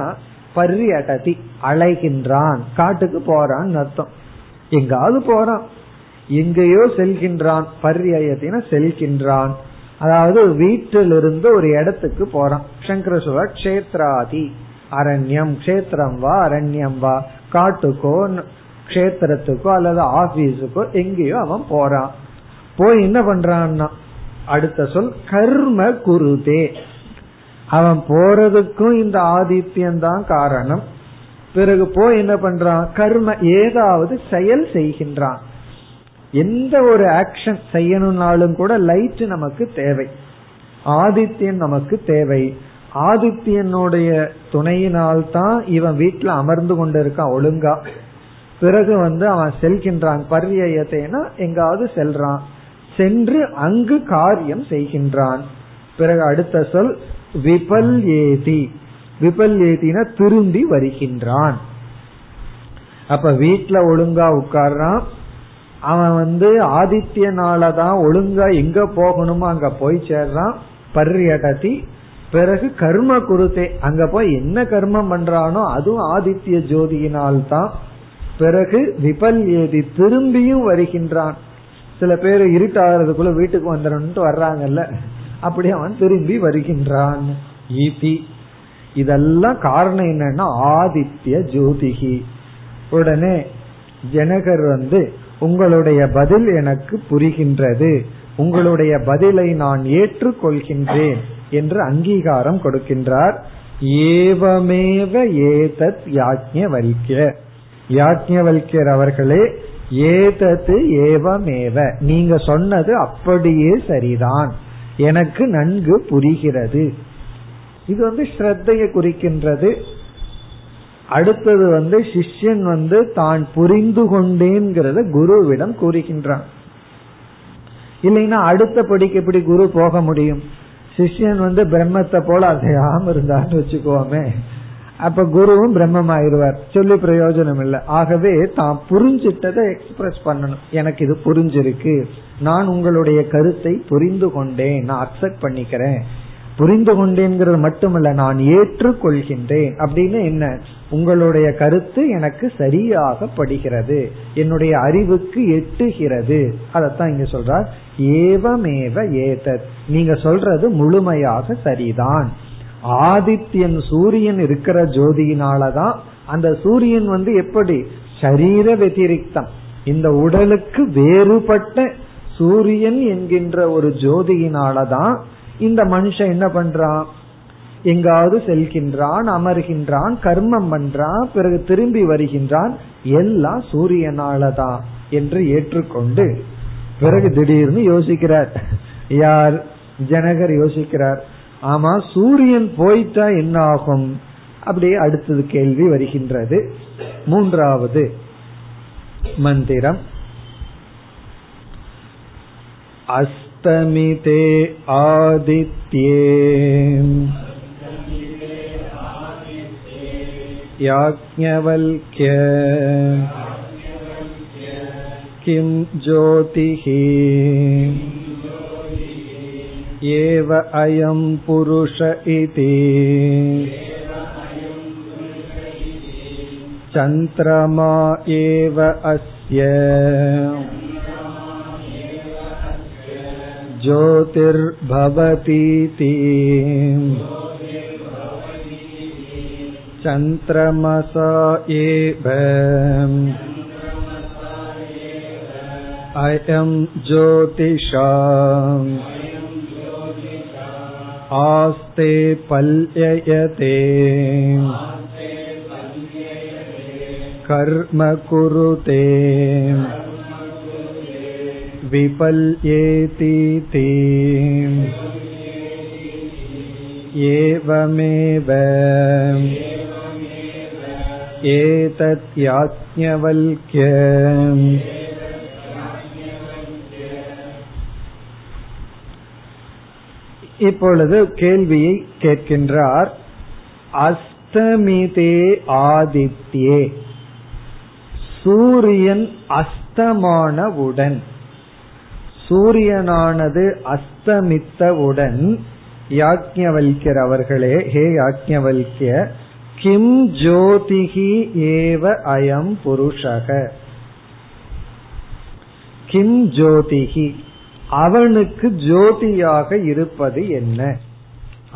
பரியடதி, அலைகின்றான், காட்டுக்கு போறான் அர்த்தம், எங்காவது போறான், எங்கேயோ செல்கின்றான், பரியயத்தினா செல்கின்றான். அதாவது வீட்டிலிருந்து ஒரு இடத்துக்கு போறான். சங்கரசுவா கஷேத்ராதி அரண்யம், கஷேத்திரம் வா அரண்யம் வா, காட்டுக்கோ கஷேத்திரத்துக்கோ அல்லது ஆபீஸுக்கோ எங்கேயோ அவன் போறான். போய் என்ன பண்றான்னா அடுத்த சொல் கர்ம குருதே, அவன் போறதுக்கும் இந்த ஆதித்யந்தான் காரணம். பிறகு போய் என்ன பண்றான்? கர்ம, ஏதாவது செயல் செய்கின்றான். எந்த ஒரு ஆக்ஷன் செய்யணும்னாலும் கூட லைட் நமக்கு தேவை, ஆதித்யன் நமக்கு தேவை. ஆதித்யனுடைய துணையினால்தான் இவன் வீட்டுல அமர்ந்து கொண்டு இருக்கான் ஒழுங்கா. பிறகு வந்து அவன் செல்கின்றான், பரியயத்தைனா எங்காவது செல்றான், சென்று அங்கு காரியம் செய்கின்றான். பிறகு அடுத்த சொல் விபல் ஏதி, விபல் ஏதினா திரும்பி வருகின்றான். அப்ப வீட்டுல ஒழுங்கா உட்கார்றான், அவன் வந்து ஆதித்யனாலதான் ஒழுங்கா எங்க போகணுமோ அங்க போய் சேர்றான், பரியடதி. பிறகு கர்ம குருத்தே, அங்க போய் என்ன கர்மம் பண்றானோ அதுவும் ஆதித்ய ஜோதியினால்தான். பிறகு விபல் ஏதி, திரும்பியும் வருகின்றான். சில பேர் இருட்டாகிறதுக்குள்ள வீட்டுக்கு வந்துடணும்னு வர்றாங்கல்ல, அப்படி அவன் திரும்பி வருகின்றான். இதெல்லாம் காரணம் என்னன்னா ஆதித்ய ஜோதிகி. உடனே ஜனகர் வந்து உங்களுடைய பதில் எனக்கு புரிகின்றது, உங்களுடைய பதிலை நான் ஏற்றுக்கொள்கின்றேன் என்று அங்கீகாரம் கொடுக்கின்றார். ஏவமேவ ஏதத் யாஜ்ஞவல்க்ய, யாஜ்ஞவல்க்யர் அவர்களே, ஏதது ஏவமேவ, நீங்க சொன்னது அப்படியே சரிதான், எனக்கு நன்கு புரிகிறது. இது வந்து ஸ்ரத்தையை குறிக்கின்றது. அடுத்தது வந்து சிஷ்யன் வந்து தான் புரிந்து கொண்டேங்கிறத குருவிடம் கூறுகின்றான். இல்லைன்னா அடுத்த படிக்கு எப்படி குரு போக முடியும்? சிஷ்யன் வந்து பிரம்மத்தை போல அசையாம இருந்தான்னு வச்சுக்கோமே, அப்ப குருவும் பிரம்மமாயிருவார், சொல்லி பிரயோஜனம் இல்லை. ஆகவே தான் புரிஞ்சிட்டதை எக்ஸ்பிரஸ் பண்ணணும். எனக்கு இது புரிஞ்சிருக்கு, நான் உங்களுடைய கருத்தை புரிந்து கொண்டேன், நான் அக்செப்ட் பண்ணிக்கிறேன். புரிந்து கொண்டேங்கிறது மட்டுமல்ல, நான் ஏற்றுக்கொள்கின்றேன். அப்படின்னு என்ன, உங்களுடைய கருத்து எனக்கு சரியாக படுகிறது, என்னுடைய அறிவுக்கு எட்டுகிறது. அதத்தான் இங்க சொல்றார், ஏவமேவ ஏதத், நீங்க சொல்றது முழுமையாக சரிதான். ஆதித்யன் சூரியன் இருக்கிற ஜோதியினாலதான் அந்த சூரியன் வந்து எப்படி சரீர வதிரிக்தம், இந்த உடலுக்கு வேறுபட்ட சூரியன் என்கின்ற ஒரு ஜோதியினாலதான் இந்த மனுஷன் என்ன பண்றான், எங்காவது செல்கின்றான், அமர்கின்றான், கர்மம் பண்றான், பிறகு திரும்பி வருகின்றான், எல்லாம் சூரியனாலதான் என்று ஏற்றுக்கொண்டு பிறகு திடீர்னு யோசிக்கிறார். யார்? ஜனகர் யோசிக்கிறார், ஆமா சூரியன் போயிட்டா என்ன ஆகும்? அப்படியே அடுத்தது கேள்வி வருகின்றது. மூன்றாவது மந்திரம், அஸ்தமிதே ஆதித்யே யாஜ்ஞவல்க்ய கிம் ஜோதிஹி ஏவ அயம் புருஷ இதி சந்திரமா ஏவ அஸ்ய ஜோதிர் பவதீதி சந்திரமசா ஏவ அயம் ஜோதிஷாம் ஆஸ்தே பல்யயதே கர்ம குருதே விபல்யேதி தே ஏவமேவ ஏதத் யாஜ்ஞவல்க்யம். இப்பொழுது கேள்வியை கேட்கின்றார். அஸ்தமிதே ஆதித்யே, சூரியன் அஸ்தமானவுடன், சூரியனானது அஸ்தமித்தவுடன், யாஜ்ஞவல்க்யர் அவர்களே, ஹே யாஜ்ஞவல்க்ய, கிம் ஜோதிஹி ஏவ அயம் புருஷக, கிம் ஜோதிஹி, அவனுக்கு ஜோதியாக இருப்பது என்ன?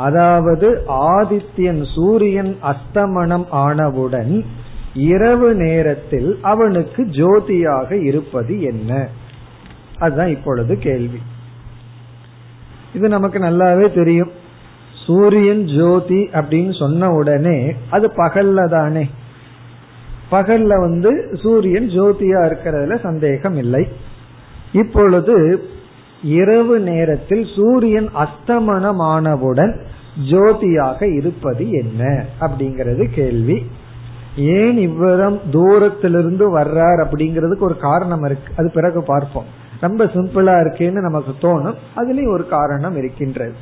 அதாவது ஆதித்யன் சூரியன் அஸ்தமனம் ஆனவுடன் இரவு நேரத்தில் அவனுக்கு ஜோதியாக இருப்பது என்ன? அதுதான் இப்பொழுது கேள்வி. இது நமக்கு நல்லாவே தெரியும், சூரியன் ஜோதி அப்படின்னு சொன்ன உடனே அது பகல்ல தானே, பகல்ல வந்து சூரியன் ஜோதியா இருக்கிறதுல சந்தேகம் இல்லை. இப்பொழுது இரவு நேரத்தில் சூரியன் அஸ்தமனமானவுடன் ஜோதியாக இருப்பது என்ன அப்படிங்கிறது கேள்வி. ஏன் இவ்வரம் தூரத்திலிருந்து வர்றார் அப்படிங்கிறதுக்கு ஒரு காரணம் இருக்கு, அது பிறகு பார்ப்போம். ரொம்ப சிம்பிளா இருக்கேன்னு நமக்கு தோணும், அதுலயும் ஒரு காரணம் இருக்கின்றது.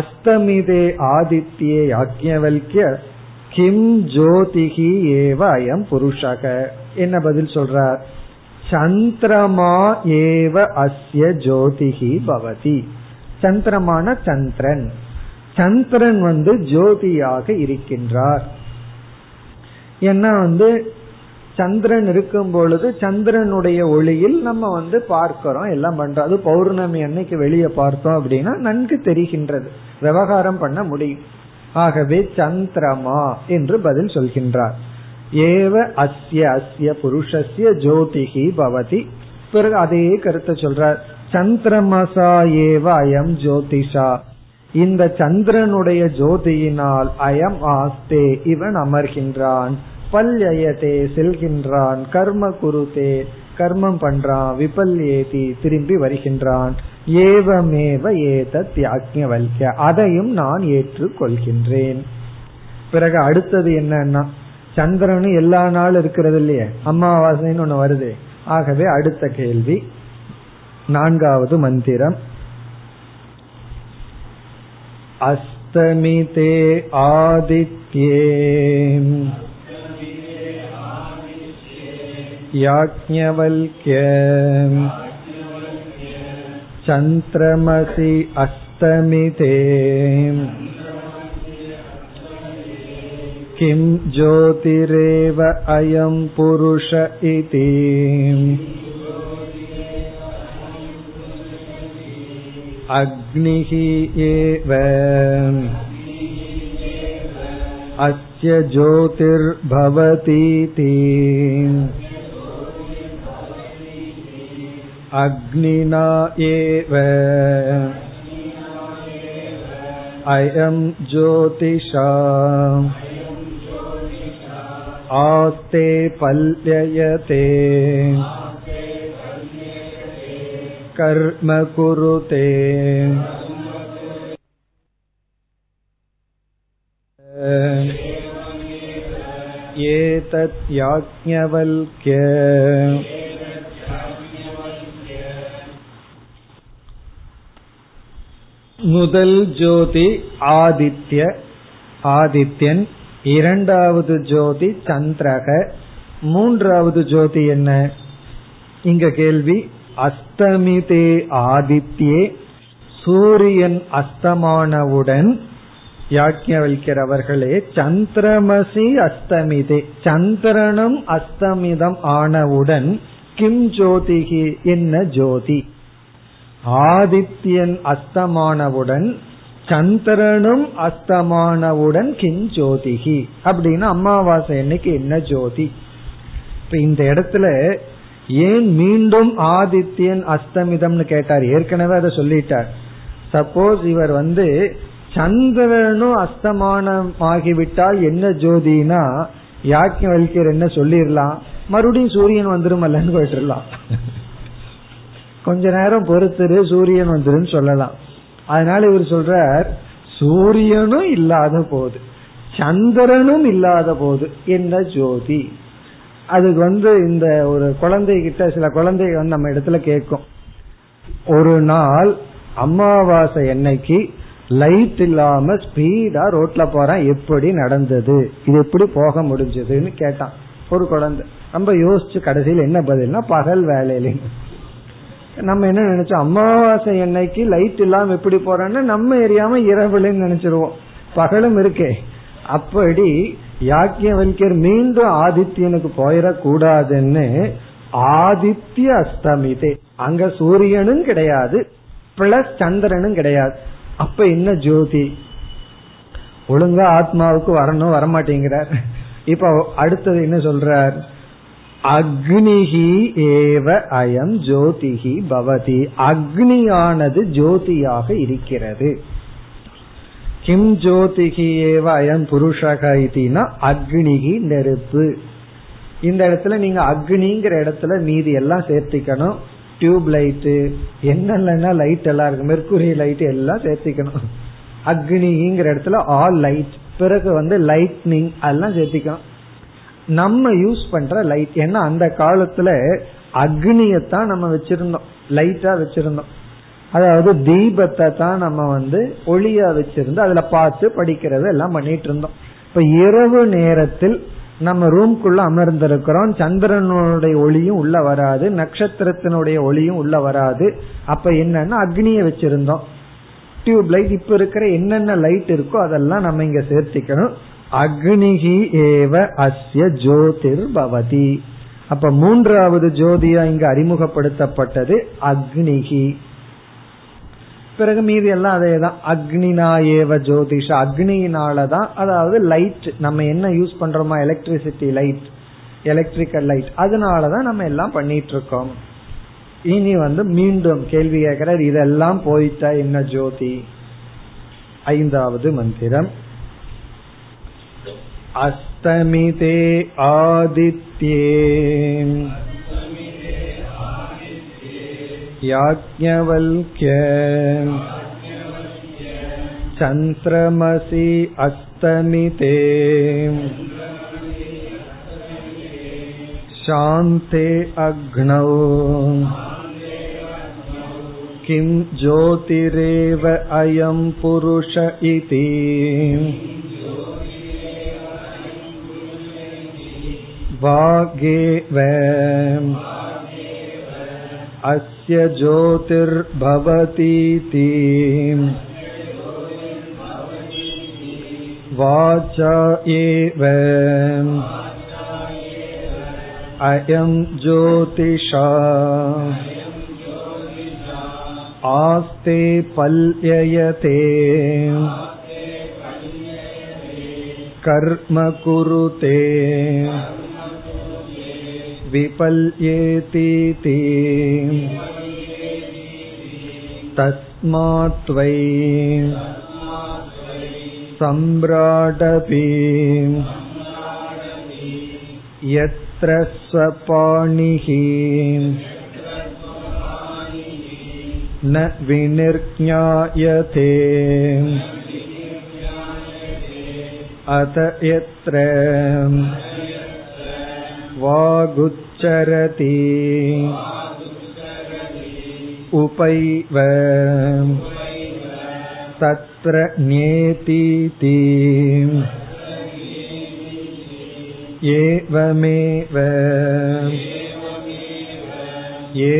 அஸ்தமிதே ஆதித்யே யாஜ்ஞவல்க்ய கிம் ஜோதிஹி ஏவ அயம் புருஷக. என்ன பதில் சொல்றார்? சந்திரமா ஏவ அஸ்ய ஜோதிஹி பவதி. சந்திரமான சந்திரன், சந்திரன் வந்து ஜோதியாக இருக்கின்றார். என்ன வந்து சந்திரன் இருக்கும் பொழுது சந்திரனுடைய ஒளியில் நம்ம வந்து பார்க்கிறோம், எல்லாம் பண்றோம். அது பௌர்ணமி அன்னைக்கு வெளியே பார்த்தோம் அப்படின்னா நன்கு தெரிகின்றது, விவகாரம் பண்ண முடியும். ஆகவே சந்திரமா என்று பதில் சொல்கின்றார். ஏவ அஸ்ய அஸ்ய புருஷஸ்ய ஜோதிஹி பவதி. பிறகு அதே கருத்தை சொல்றார், சந்திரமசா ஏவ அயம் ஜோதிஷா, இந்த சந்திரனுடைய ஜோதியினால் அயம் ஆஸ்தே, இவன் அமர்கின்றான், பல்யயதே செல்கின்றான், கர்ம குருதே கர்மம் பண்றான், விபல்யேதி திரும்பி வருகின்றான். ஏவமேவ ஏதத் யாஜ்ஞவல்க்ய அதையும் நான் ஏற்றுக் கொள்கின்றேன். பிறகு அடுத்தது என்னன்னா, சந்திரனு எல்லா நாள் இருக்கிறது இல்லையே, அமாவாசைன்னு ஒண்ணு வருது. ஆகவே அடுத்த கேள்வி நான்காவது மந்திரம், அஸ்தமிதே ஆதித்யே யாஜ்ஞவல்க்ய சந்திரமசி அஸ்தமிதே கிம் ஜோதிரேவ அயம் புருஷ இதி. அக்னிஹி ஏவ அஸ்ய ஜோதிர் பவதீதி. அக்னினா ஏவ அயம் ஜோதிஷா ஆஸ்தே பல்யயதே கர்ம குருதே. ஏதத் யாஜ்ஞவல்க்ய. முதல் ஜோதி ஆதித்ய, ஆதித்யன். இரண்டாவது ஜோதி சந்திரக. மூன்றாவது ஜோதி என்ன? இங்க கேள்வி, அஸ்தமிதே ஆதித்யே சூரியன் அஸ்தமானவுடன் யாஜ்ஞவல்க்யரவர்களே சந்திரமசி அஸ்தமிதே சந்திரனும் அஸ்தமிதம் ஆனவுடன் கிம் ஜோதிகி என்ன ஜோதி? ஆதித்யன் அஸ்தமானவுடன் சந்திரனும் அஸ்தமானவுடன் கிம் ஜோதிகி அப்படின்னு அமாவாசை இன்னைக்கு என்ன ஜோதி? இப்ப இந்த இடத்துல ஏன் மீண்டும் ஆதித்யன் அஸ்தமிதம்னு கேட்டார்? ஏற்கனவே அதை சொல்லிட்டார். சப்போஸ் இவர் வந்து சந்திரனும் அஸ்தமானமாகிவிட்டால் என்ன ஜோதினா யாஜ்ஞவல்க்யர் என்ன சொல்லிடலாம், மறுபடியும் சூரியன் வந்துரும் அல்லன்னு போயிட்டுலாம். கொஞ்ச நேரம் பொறுத்துரு சூரியன் வந்துருன்னு சொல்லலாம். அதனால இவர் சொல்றார், சூரியனும் இல்லாத போது சந்திரனும் இல்லாத போது என்ன ஜோதி? அதுக்கு வந்து இந்த ஒரு குழந்தைகிட்ட சில குழந்தைகள் வந்து நம்ம இடத்துல கேட்கும், ஒரு நாள் அமாவாசை என்னைக்கு லைட் இல்லாம ஸ்பீடா ரோட்ல போறான், எப்படி நடந்தது, இது எப்படி போக முடிஞ்சதுன்னு கேட்டான் ஒரு குழந்தை. ரொம்ப யோசிச்சு கடைசியில் என்ன பதில்னா பகல் வேலையில. நம்ம என்ன நினைச்சோம், அமாவாசை என்னைக்கு லைட் இல்லாம எப்படி போறான்னு நம்ம எரியாம இரவுலன்னு நினைச்சிருவோம், பகலும் இருக்கே. அப்படி யாஜ்ஞவல்க்யர் மீண்டும் ஆதித்யனுக்கு போயிடக்கூடாதுன்னு ஆதித்ய அஸ்தமிதே, அங்க சூரியனும் கிடையாது பிளஸ் சந்திரனும் கிடையாது, அப்ப என்ன ஜோதி? ஒழுங்கா ஆத்மாவுக்கு வரணும், வரமாட்டேங்கிறார். இப்ப அடுத்தது என்ன சொல்றார்? அக்னிஹி ஏவ அயம் ஜோதிஹி பவதி அக்னியானது ஜோதியாக இருக்கிறது. கிம் ஜோதிஹி ஏவ அயம் புருஷக இதினா அக்னிஹி நெருப்பு. இந்த இடத்துல நீங்க அக்னிங்கிற இடத்துல மீதி எல்லாம் சேர்த்திக்கணும், டியூப் லைட்டு என்னென்னா லைட் எல்லாம் இருக்கு, மெர்குரி லைட் எல்லாம் சேர்த்திக்கணும். அக்னிங்கிற இடத்துல ஆல் லைட், பிறகு வந்து லைட்னிங் அதெல்லாம் சேர்த்திக்கணும். நம்ம யூஸ் பண்ற லைட், ஏன்னா அந்த காலத்துல அக்னியத்தான் நம்ம வச்சிருந்தோம், லைட்டா வச்சிருந்தோம். அதாவது தீபத்தை தான் நம்ம வந்து ஒளியா வச்சிருந்தோம், அதுல பார்த்து படிக்கிறது எல்லாம் பண்ணிட்டு இருந்தோம். இப்ப இரவு நேரத்தில் நம்ம ரூம்குள்ள அமர்ந்திருக்கிறோம், சந்திரனுடைய ஒளியும் உள்ள வராது, நட்சத்திரத்தினுடைய ஒளியும் உள்ள வராது. அப்ப என்னன்னா அக்னிய வச்சிருந்தோம், டியூப் லைட். இப்ப இருக்கிற என்னென்ன லைட் இருக்கோ அதெல்லாம் நம்ம இங்க சேர்த்திக்கணும். அக்னிஹி ஏவ அஸ்ய ஜோதிர் பவதி. அப்ப மூன்றாவது ஜோதியா இங்கு அறிமுகப்படுத்தப்பட்டது அக்னிஹி. பிறகு மீது எல்லாம் அதேதான், அக்னினா ஏவ ஜோதிஷ அக்னியினாலதான். அதாவது லைட், நம்ம என்ன யூஸ் பண்றோமா, எலக்ட்ரிசிட்டி லைட், எலக்ட்ரிக்கல் லைட், அதனாலதான் நம்ம எல்லாம் பண்ணிட்டு இருக்கோம். இனி வந்து மீண்டும் கேள்வி கேட்கிறார், இதெல்லாம் போயிட்டா என்ன ஜோதி? ஐந்தாவது மந்திரம், அஸ்தமிதே ஆதித்யே யாஜ்ஞவல்க்ய சந்திரமசி அஸ்தமிதே சாந்தே அக்னௌ கிம் ஜோதிரேவ அயம் புருஷ இதி வாகேவ அஸ்ய ஜோதிர் பவதீதி வாசா ஏவ அயம் ஜோதிஷா ஆஸ்தே பல்யயதே கர்ம குருதே விபல்யேதி தஸ்மாத் வை சம்ராடபி யத்ர ஸ்வபாணிஹி ந விநிர்ஞாயதே அதயத்ர வாகுச்சரதி உபைவ தத்ர ஞேதிதி ஏவமேவ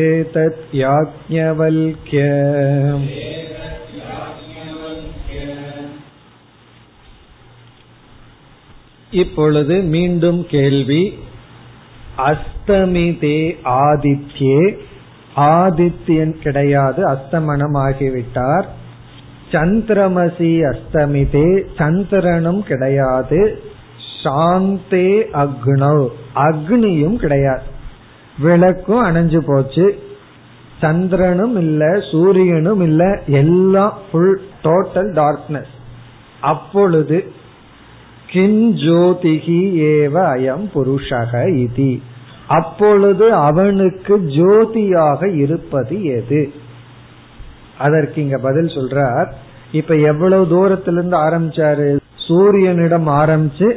ஏதத் யாஜ்ஞவல்க்ய. இப்பொழுது மீண்டும் கேள்வி. அஸ்தமிதே ஆதித்யே, ஆதித்யன் கிடையாது, அஸ்தமனம் ஆகிவிட்டார். சந்திரமசி அஸ்தமிதே, சந்திரனும் கிடையாது. சாந்தே அக்னௌ, அக்னியும் கிடையாது. விளக்கும் அணைஞ்சு போச்சு, சந்திரனும் இல்ல, சூரியனும் இல்ல, எல்லாம் ஃபுல் டோட்டல் டார்க்னஸ். அப்பொழுது கிம் ஜோதிஹி ஏவ அயம் புருஷக இதி, அப்பொழுது அவனுக்கு ஜோதியாக இருப்பது எது? அதற்கு இங்க பதில் சொல்றார். இப்ப எவ்வளவு தூரத்திலிருந்து ஆரம்பிச்சாரு? சூரியனிடம் ஆரம்பிச்சு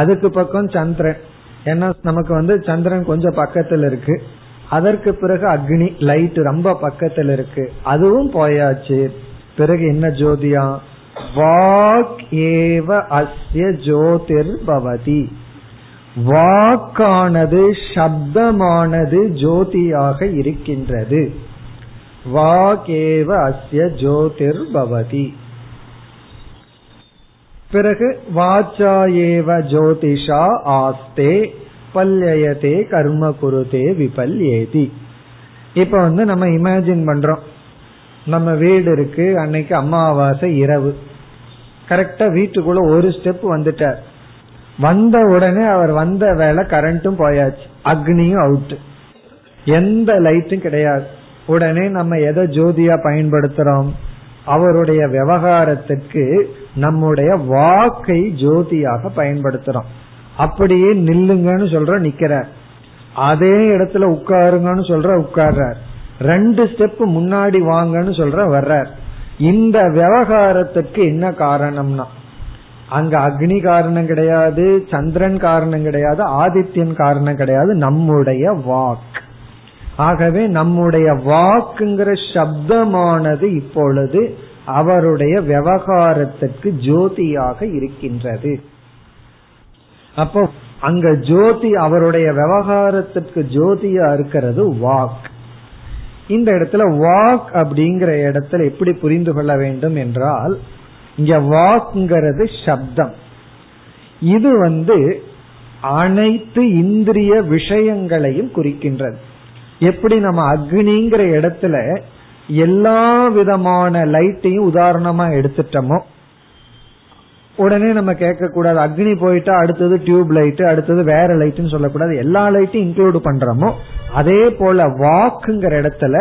அதுக்கு பக்கம் சந்திரன், ஏன்னா நமக்கு வந்து சந்திரன் கொஞ்சம் பக்கத்துல இருக்கு. அதற்கு பிறகு அக்னி லைட் ரொம்ப பக்கத்துல இருக்கு, அதுவும் போயாச்சு. பிறகு என்ன ஜோதியா? வாக் ஏவ அஸ்ய ஜோதிர் பவதி, வாக்கானது சப்தமானது ஜோதியாக இருக்கின்றது. வாக் ஏவ அஸ்ய ஜோதிர் பவதி. பிறகு வாச்சா ஏவ ஜோதிஷா ஆஸ்தே பல்யயதே கர்ம குருதே விபல்யேதி. இப்ப வந்து நம்ம இமேஜின் பண்றோம், நம்ம வீடு இருக்கு, அன்னைக்கு அமாவாசை இரவு, கரெக்டா வீட்டுக்குள்ள ஒரு ஸ்டெப் வந்துட்டார். வந்த உடனே அவர் வந்த வேலை கரண்டும் போயாச்சு, அக்னியும் அவுட், எந்த லைட்டும் கிடையாது. உடனே நம்ம எதை ஜோதியா பயன்படுத்துறோம்? அவருடைய விவகாரத்திற்கு நம்முடைய வாக்கை ஜோதியாக பயன்படுத்துறோம். அப்படியே நில்லுங்கன்னு சொல்ற நிக்கிறார், அதே இடத்துல உட்காருங்கன்னு சொல்ற உட்கார்றார், ரெண்டு ஸ்டெப் முன்னாடி வாங்கன்னு சொல்ற வர்றார். இந்த விவகாரத்துக்கு என்ன காரணம்னா, அங்க அக்னி காரணம் கிடையாது, சந்திரன் காரணம் கிடையாது, ஆதித்யன் காரணம் கிடையாது, நம்முடைய வாக். ஆகவே நம்முடைய வாக்குங்கிற சப்தமானது இப்பொழுது அவருடைய விவகாரத்திற்கு ஜோதியாக இருக்கின்றது. அப்போ அங்க ஜோதி, அவருடைய விவகாரத்திற்கு ஜோதியா இருக்கிறது வாக். இந்த இடத்துல வாக் அப்படிங்கிற இடத்துல எப்படி புரிந்து கொள்ள வேண்டும் என்றால், இங்க வாக்குங்கிறது சப்தம். இது வந்து அனைத்து இந்திரிய விஷயங்களையும் குறிக்கின்றது. எப்படி நம்ம அக்னிங்கிற இடத்துல எல்லா விதமான லைட்டையும் உதாரணமா எடுத்துட்டோமோ, உடனே நம்ம கேட்க கூடாது அக்னி போயிட்டா அடுத்தது டியூப் லைட், அடுத்தது வேற லைட்னு சொல்லக்கூடாது, எல்லா லைட்டையும் இன்க்ளூடு பண்றோமோ, அதே போல வாக்குங்கிற இடத்துல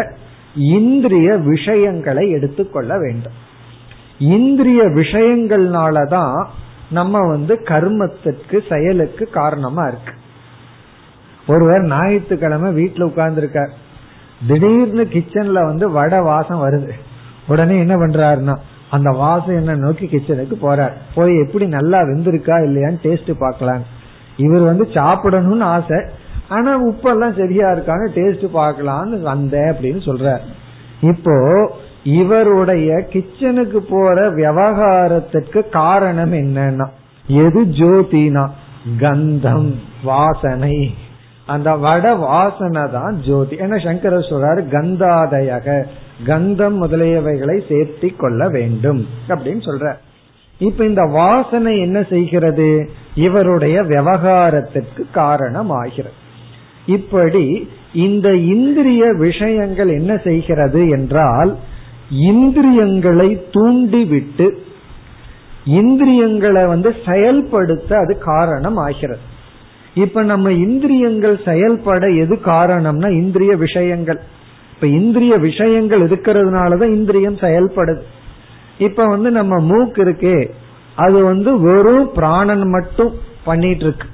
இந்திரிய விஷயங்களை எடுத்துக்கொள்ள வேண்டும். இந்திரிய விஷயங்கள்னாலதான் நம்ம வந்து கர்மத்திற்கு, செயலுக்கு காரணமா இருக்கு. ஒருவர் ஞாயிற்றுக்கிழமை வீட்டுல உட்கார்ந்து இருக்கார், திடீர்னு கிச்சன்ல வந்து வடை வாசம் வருது. உடனே என்ன பண்றாருன்னா அந்த வாசம் என்ன நோக்கி கிச்சனுக்கு போறார். போய் எப்படி நல்லா வெந்திருக்கா இல்லையான்னு டேஸ்ட் பார்க்கலாம். இவர் வந்து சாப்பிடணும்னு ஆசை, ஆனா உப்பெல்லாம் சரியா இருக்கான்னு டேஸ்ட் பார்க்கலான்னு வந்தேன் அப்படின்னு சொல்றார். இப்போ இவருடைய கிச்சனுக்கு போற விவகாரத்திற்கு காரணம் என்னன்னா எது ஜோதினா கந்தம் வாசனை. அந்த வட வாசனை தான் ஜோதி. ஏன்னா சங்கரர் சொல்றாரு கந்தாதயக, கந்தம் முதலியவைகளை சேர்த்தி கொள்ள வேண்டும் அப்படின்னு சொல்ற. இப்ப இந்த வாசனை என்ன செய்கிறது, இவருடைய விவகாரத்திற்கு காரணம் ஆகிறது. இப்படி இந்த இந்திரிய விஷயங்கள் என்ன செய்கிறது என்றால் இந்திரியங்களை தூண்டிவிட்டு இந்திரியங்களை வந்து செயல்படுத்த அது காரணம் ஆகிறது. இப்ப நம்ம இந்திரியங்கள் செயல்பட எது காரணம்னா இந்திரிய விஷயங்கள். இப்ப இந்திரிய விஷயங்கள் இருக்கிறதுனாலதான் இந்திரியம் செயல்படுது. இப்ப வந்து நம்ம மூக்கு இருக்கே, அது வந்து வெறும் பிராணன் மட்டும் பண்ணிட்டு இருக்கு.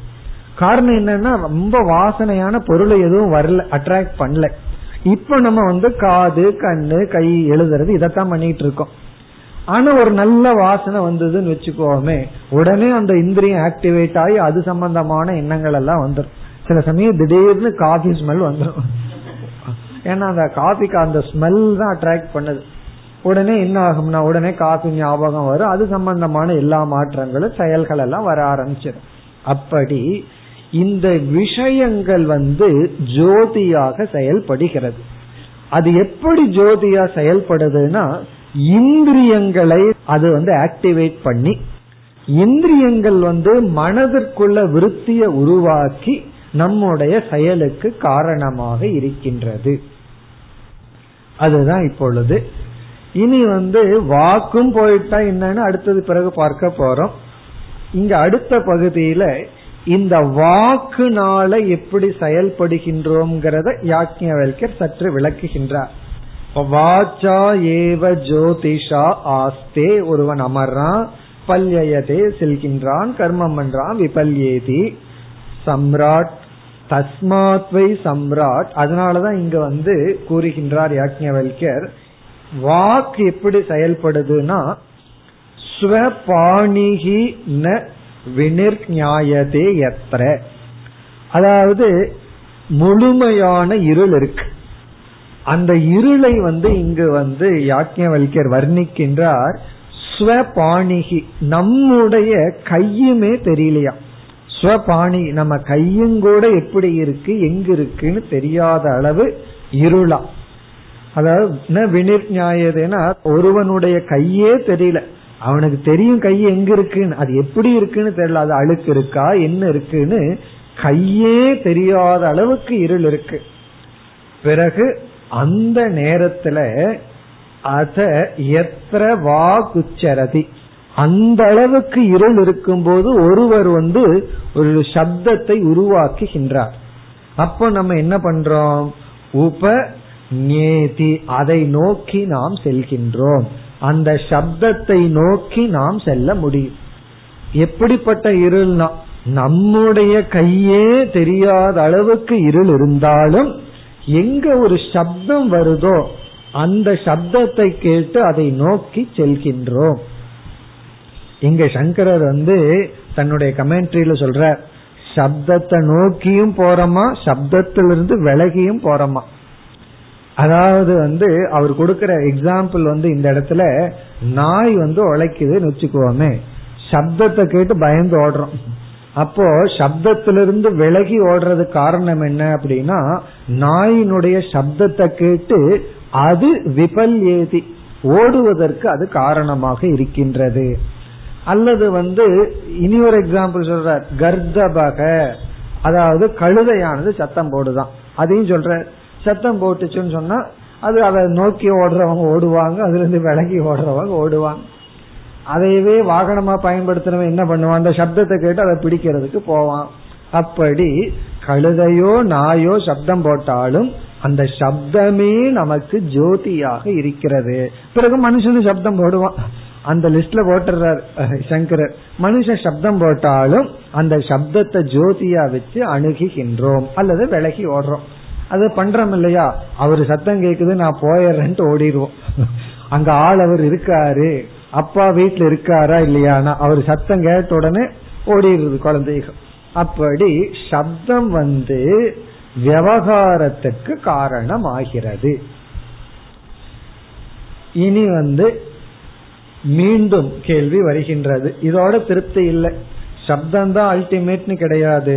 காரணம் என்னன்னா ரொம்ப வாசனையான பொருளை எதுவும் வரல, அட்ராக்ட் பண்ணல. இப்ப நம்ம வந்து காது கண்ணு கை எழுதுறது இதத்தான் பண்ணிட்டு இருக்கோம். ஆனா ஒரு நல்ல வாசனை வந்ததுன்னு வச்சுக்கோமே, உடனே அந்த இந்திரியம் ஆக்டிவேட் ஆகி அது சம்பந்தமான எண்ணங்கள் எல்லாம் வந்துடும். சில சமயம் திடீர்னு காஃபி ஸ்மெல் வந்துடும். ஏன்னா அந்த காஃபிக்கு அந்த ஸ்மெல் தான் அட்ராக்ட் பண்ணுது. உடனே என்ன ஆகும்னா உடனே காஃபி ஞாபகம் வரும். அது சம்பந்தமான எல்லா மாற்றங்களும் செயல்கள் எல்லாம் வர ஆரம்பிச்சிடும். அப்படி இந்த விஷயங்கள் வந்து ஜோதியாக செயல்படுகிறது. அது எப்படி ஜோதியா செயல்படுதுன்னா இந்திரியங்களை அது வந்து ஆக்டிவேட் பண்ணி இந்திரியங்கள் வந்து மனதிற்குள்ள விருத்திய உருவாக்கி நம்முடைய செயலுக்கு காரணமாக இருக்கின்றது. அதுதான் இப்பொழுது. இனி வந்து வாக்கும் போயிட்டா என்னன்னு அடுத்தது பிறகு பார்க்க போறோம். இங்க அடுத்த பகுதியில இந்த வாக்குனால எப்படி செயல்படுகின்றோம்ங்கிறத யாக்ஞவல்கர் சற்று விளக்குகின்றார். வாச்சா ஏவ ஜோதிஷா ஆஸ்தே, ஒருவன் அமர்றான், பல்யயதே செல்கின்றான், கர்மம் பண்றான், விபல்யேதி சம்ராட் தஸ்மாத்வை சம்ராட். அதனாலதான் இங்க வந்து கூறுகின்றார் யாக்ஞவல்கர், வாக்கு எப்படி செயல்படுதுன்னா ஸ்வபாணிஹி ந விநிர்ஞாயதே யத்ர. அதாவது முழுமையான இருள் இருக்கு. அந்த இருளை வந்து இங்கு வந்து யாக்ஞவல்கர் வர்ணிக்கின்றார். ஸ்வபாணிகி, நம்முடைய கையுமே தெரியலையா. ஸ்வபாணி, நம்ம கையுங்கூட எப்படி இருக்கு எங்க இருக்குன்னு தெரியாத அளவு இருளா. அதாவது விநிர்ஞாயதேனா ஒருவனுடைய கையே தெரியல. அவனுக்கு தெரியும் கை எங்க இருக்குன்னு, அது எப்படி இருக்குன்னு தெரியல. அது அழுக்கு இருக்கா என்ன இருக்குன்னு கையே தெரியாத அளவுக்கு இருள் இருக்கு. பிறகு அந்த நேரத்துல அத எத்திர வாக்குச்சரதி, அந்த அளவுக்கு இருள் இருக்கும் போது ஒருவர் வந்து ஒரு சப்தத்தை உருவாக்குகின்றார். அப்போ நம்ம என்ன பண்றோம், உப நேதி, அதை நோக்கி நாம் செல்கின்றோம். அந்த சப்தத்தை நோக்கி நாம் செல்ல முடியும். எப்படிப்பட்ட இருள்னா நம்முடைய கையே தெரியாத அளவுக்கு இருள் இருந்தாலும் எங்க ஒரு சப்தம் வருதோ அந்த சப்தத்தை கேட்டு அதை நோக்கி செல்கின்றோம். இங்க சங்கரர் வந்து தன்னுடைய கமெண்ட்ரியில சொல்ற, சப்தத்தை நோக்கியும் போறோமா, சப்தத்திலிருந்து விலகியும் போறோமா. அதாவது வந்து அவர் கொடுக்கிற எக்ஸாம்பிள் வந்து இந்த இடத்துல நாய் வந்து உழைக்குதுன்னு வச்சுக்குவோமே, சப்தத்தை கேட்டு பயந்து ஓடுறோம். அப்போ சப்தத்திலிருந்து விலகி ஓடுறது காரணம் என்ன அப்படின்னா நாயினுடைய சப்தத்தை கேட்டு அது விபல்யேதி, ஓடுவதற்கு அது காரணமாக இருக்கின்றது. அல்லது வந்து இனி ஒரு எக்ஸாம்பிள் சொல்ற, கர்தபக, அதாவது கழுதையானது சத்தம் போடுதான். அதையும் சொல்ற, சத்தம் போட்டுச்சுன்னு சொன்னா அது அதை நோக்கி ஓடுறவங்க ஓடுவாங்க, அதுல இருந்து விலகி ஓடுறவங்க ஓடுவாங்க. அதையவே வாகனமா பயன்படுத்துறவன் என்ன பண்ணுவான், அந்த சப்தத்தை கேட்டு அதை பிடிக்கிறதுக்கு போவான். அப்படி கழுதையோ நாயோ சப்தம் போட்டாலும் அந்த சப்தமே நமக்கு ஜோதியாக இருக்கிறது. பிறகு மனுஷனும் சப்தம் போடுவான். அந்த லிஸ்ட்ல போட்டுறார் சங்கரர், மனுஷன் சப்தம் போட்டாலும் அந்த சப்தத்தை ஜோதியா வச்சு அணுகுகின்றோம் அல்லது விலகி ஓடுறோம். அது பண்றோம் இல்லையா, அவரு சத்தம் கேக்குது நான் போயிடுறேன்ட்டு ஓடிடுவோம். அங்க ஆள் அவர் இருக்காரு, அப்பா வீட்டுல இருக்காரா இல்லையானா அவரு சத்தம் கேட்ட உடனே ஓடிடுறது குழந்தைகள். அப்படி சப்தம் வந்து விவகாரத்துக்கு காரணம் ஆகிறது. இனி வந்து மீண்டும் கேள்வி வருகின்றது, இதோட திருப்தி இல்லை, சப்தம் தான் அல்டிமேட்னு கிடையாது,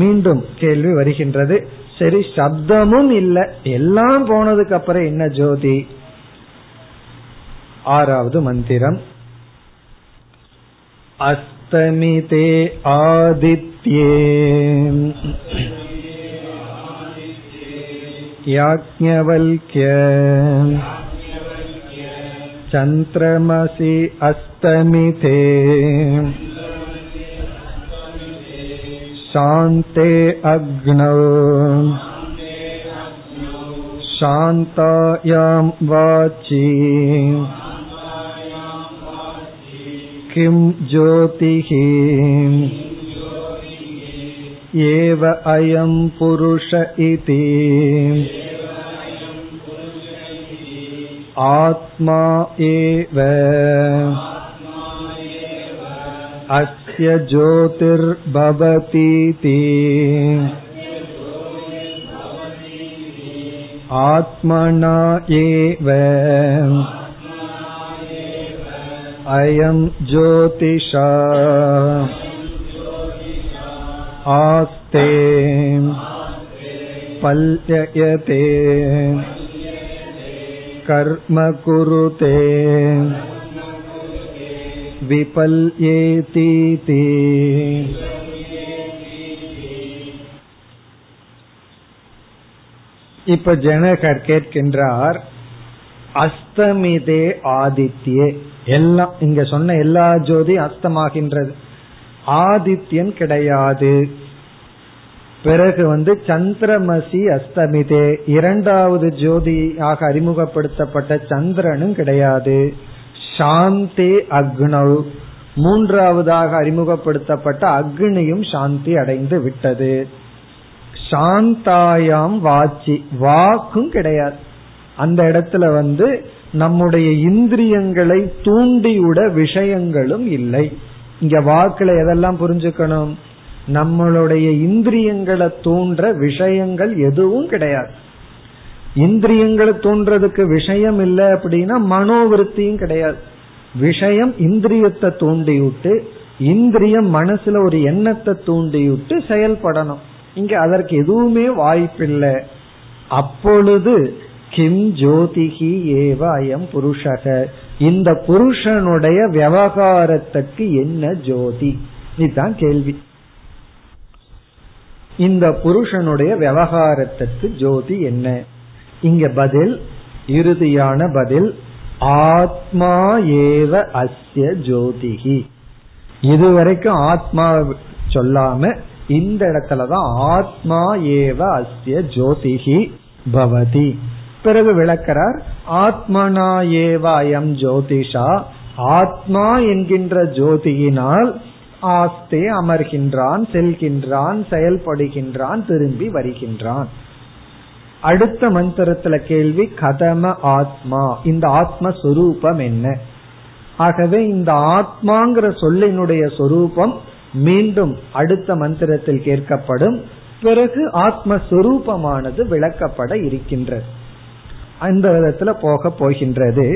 மீண்டும் கேள்வி வருகின்றது. சரி, சப்தமும் இல்லை, எல்லாம் போனதுக்கு அப்புறம் என்ன ஜோதி? ஆறாவது மந்திரம், அஸ்தமிதே ஆதித்யே யாஜ்ஞவல்க்ய சந்திரமசி அஸ்தமிதே சாந்தே அக்னோ சாந்தாயாம் வாசி கிம் ஜோதிஹி ஏவ அயம் புருஷ இதி ஆத்மா ஏவ அஸ்ய ஜோதிர் பவதீதி ஆத்மனா ஏவ அயம் ஜோதிஷா ஆஸ்தே பல்யயதே கர்ம குருதே விபல்யேதி தே. இப்ப ஜனகர் கேட்கின்றார், அஸ்தமிதே ஆதித்யே, எல்லாம் இங்க சொன்ன எல்லா ஜோதி அஸ்தமாகின்றது, ஆதித்யன் கிடையாது. பிறகு வந்து சந்திரமசி அஸ்தமிதே, இரண்டாவது ஜோதியாக அறிமுகப்படுத்தப்பட்ட சந்திரனும் கிடையாது. சாந்தி அக்னவ், மூன்றாவதாக அறிமுகப்படுத்தப்பட்ட அக்னியும் சாந்தி அடைந்து விட்டது. சாந்தாயாம் வாச்சி, வாக்கும் கிடையாது. அந்த இடத்துல வந்து நம்முடைய இந்திரியங்களை தூண்டியுட விஷயங்களும் இல்லை. இங்க வாக்குல எதெல்லாம் புரிஞ்சுக்கணும், நம்மளுடைய இந்திரியங்களை தூண்ட விஷயங்கள் எதுவும் கிடையாது. இந்திரியங்களை தூண்டுறதுக்கு விஷயம் இல்லை அப்படின்னா மனோவிருத்தியும் கிடையாது. விஷயம் இந்திரியத்தை தூண்டிவிட்டு, இந்திரியம் மனசுல ஒரு எண்ணத்தை தூண்டிவிட்டு செயல்படணும். இங்க அதற்கு எதுவுமே வாய்ப்பில்லை. அப்பொழுது கிம் ஜோதிஹி ஏவ அயம் புருஷக, இந்த புருஷனுடைய விவகாரத்துக்கு என்ன ஜோதி, இதுதான் கேள்வி. இந்த புருஷனுடைய விவகாரத்துக்கு ஜோதி என்ன? இங்க பதில், இறுதியான பதில், ஆத்மா ஏவ அஸ்ய ஜோதிஹி. இதுவரைக்கும் ஆத்மா சொல்லாம இந்த இடத்துலதான் ஆத்மா ஏவ அஸ்ய ஜோதிஹி பவதி. பிறகு விளக்கிறார், ஆத்மனா ஏவ அயம் ஜோதிஷா, ஆத்மா என்கின்ற ஜோதியினால் ஆஸ்தே அமர்கின்றான், செல்கின்றான், செயல்படுகின்றான், திரும்பி வருகின்றான். அடுத்த மந்திரத்துல கேள்வி, கதம ஆத்மா, இந்த ஆத்மஸ்வரூபம் என்ன? ஆகவே இந்த ஆத்மாங்கிற சொல்லினுடைய சொரூபம் மீண்டும் அடுத்த மந்திரத்தில் கேட்கப்படும். பிறகு ஆத்மஸ்வரூபமானது விளக்கப்பட இருக்கின்றது, அந்த விதத்துல போக போகின்றது.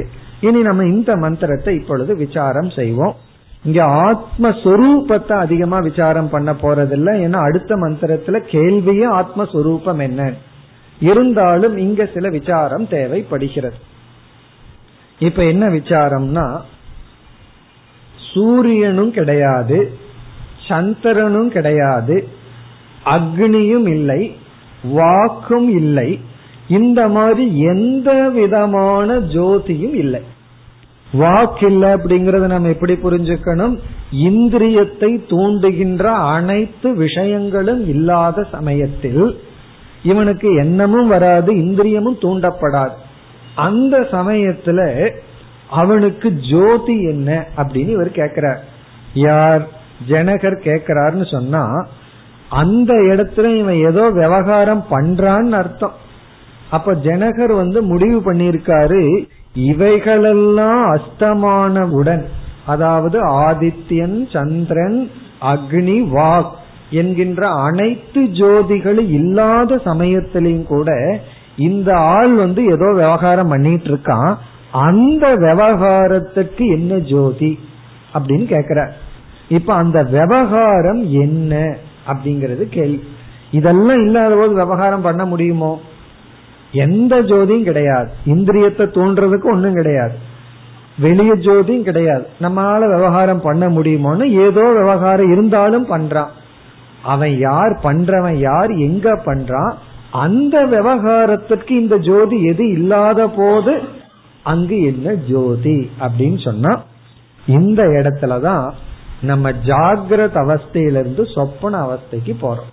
இனி நம்ம இந்த மந்திரத்தை இப்பொழுது விசாரம் செய்வோம். இங்க ஆத்மஸ்வரூபத்தை அதிகமா விசாரம் பண்ண போறதில்லை, ஏன்னா அடுத்த மந்திரத்துல கேள்வியே ஆத்மஸ்வரூபம் என்ன. இருந்தாலும் இங்க சில விசாரம் தேவைப்படுகிறது. இப்ப என்ன விசாரம்னா, சூரியனும் கிடையாது, சந்திரனும் கிடையாது, அக்னியும் இல்லை, வாக்கும் இல்லை, இந்த மாதிரி எந்த விதமான ஜோதியும் இல்லை. வாக்கில்லை அப்படிங்கறத நம்ம எப்படி புரிஞ்சுக்கணும், இந்திரியத்தை தூண்டுகின்ற அனைத்து விஷயங்களும் இல்லாத சமயத்தில் இவனுக்கு எண்ணமும் வராது, இந்திரியமும் தூண்டப்படாது. அந்த சமயத்துல அவனுக்கு ஜோதி என்ன அப்படின்னு இவர் கேக்குறார். யார்? ஜனகர் கேக்குறாருன்னு சொன்னா, அந்த இடத்துல இவன் ஏதோ விவகாரம் பண்றான்னு அர்த்தம். அப்ப ஜனகர் வந்து முடிவு பண்ணியிருக்காரு, இவைகளெல்லாம் அஸ்தமானவுடன், அதாவது ஆதித்யன், சந்திரன், அக்னி, வாக் என்கின்ற அனைத்து ஜோதிகளும் இல்லாத சமயத்திலையும் கூட இந்த ஆள் வந்து ஏதோ விவகாரம் பண்ணிட்டு இருக்கான், அந்த விவகாரத்துக்கு என்ன ஜோதி அப்படின்னு கேக்குற. இப்ப அந்த விவகாரம் என்ன அப்படிங்கறது கேள்வி. இதெல்லாம் இல்லாத போது விவகாரம் பண்ண முடியுமோ? எந்த ஜோதியும் கிடையாது, இந்திரியத்தை தோன்றதுக்கு ஒன்னும் கிடையாது, வெளிய ஜோதியும் கிடையாது, நம்மளால விவகாரம் பண்ண முடியுமோன்னு ஏதோ விவகாரம் இருந்தாலும் பண்றான். அவன் யார், பண்றவன் யார், எங்க பண்றான், அந்த விவகாரத்திற்கு இந்த ஜோதி எது இல்லாத போது அங்கு என்ன ஜோதி அப்படின்னு சொன்னா, இந்த இடத்துலதான் நம்ம ஜாகிரத அவஸ்தையிலிருந்து சொப்பன அவஸ்தைக்கு போறோம்.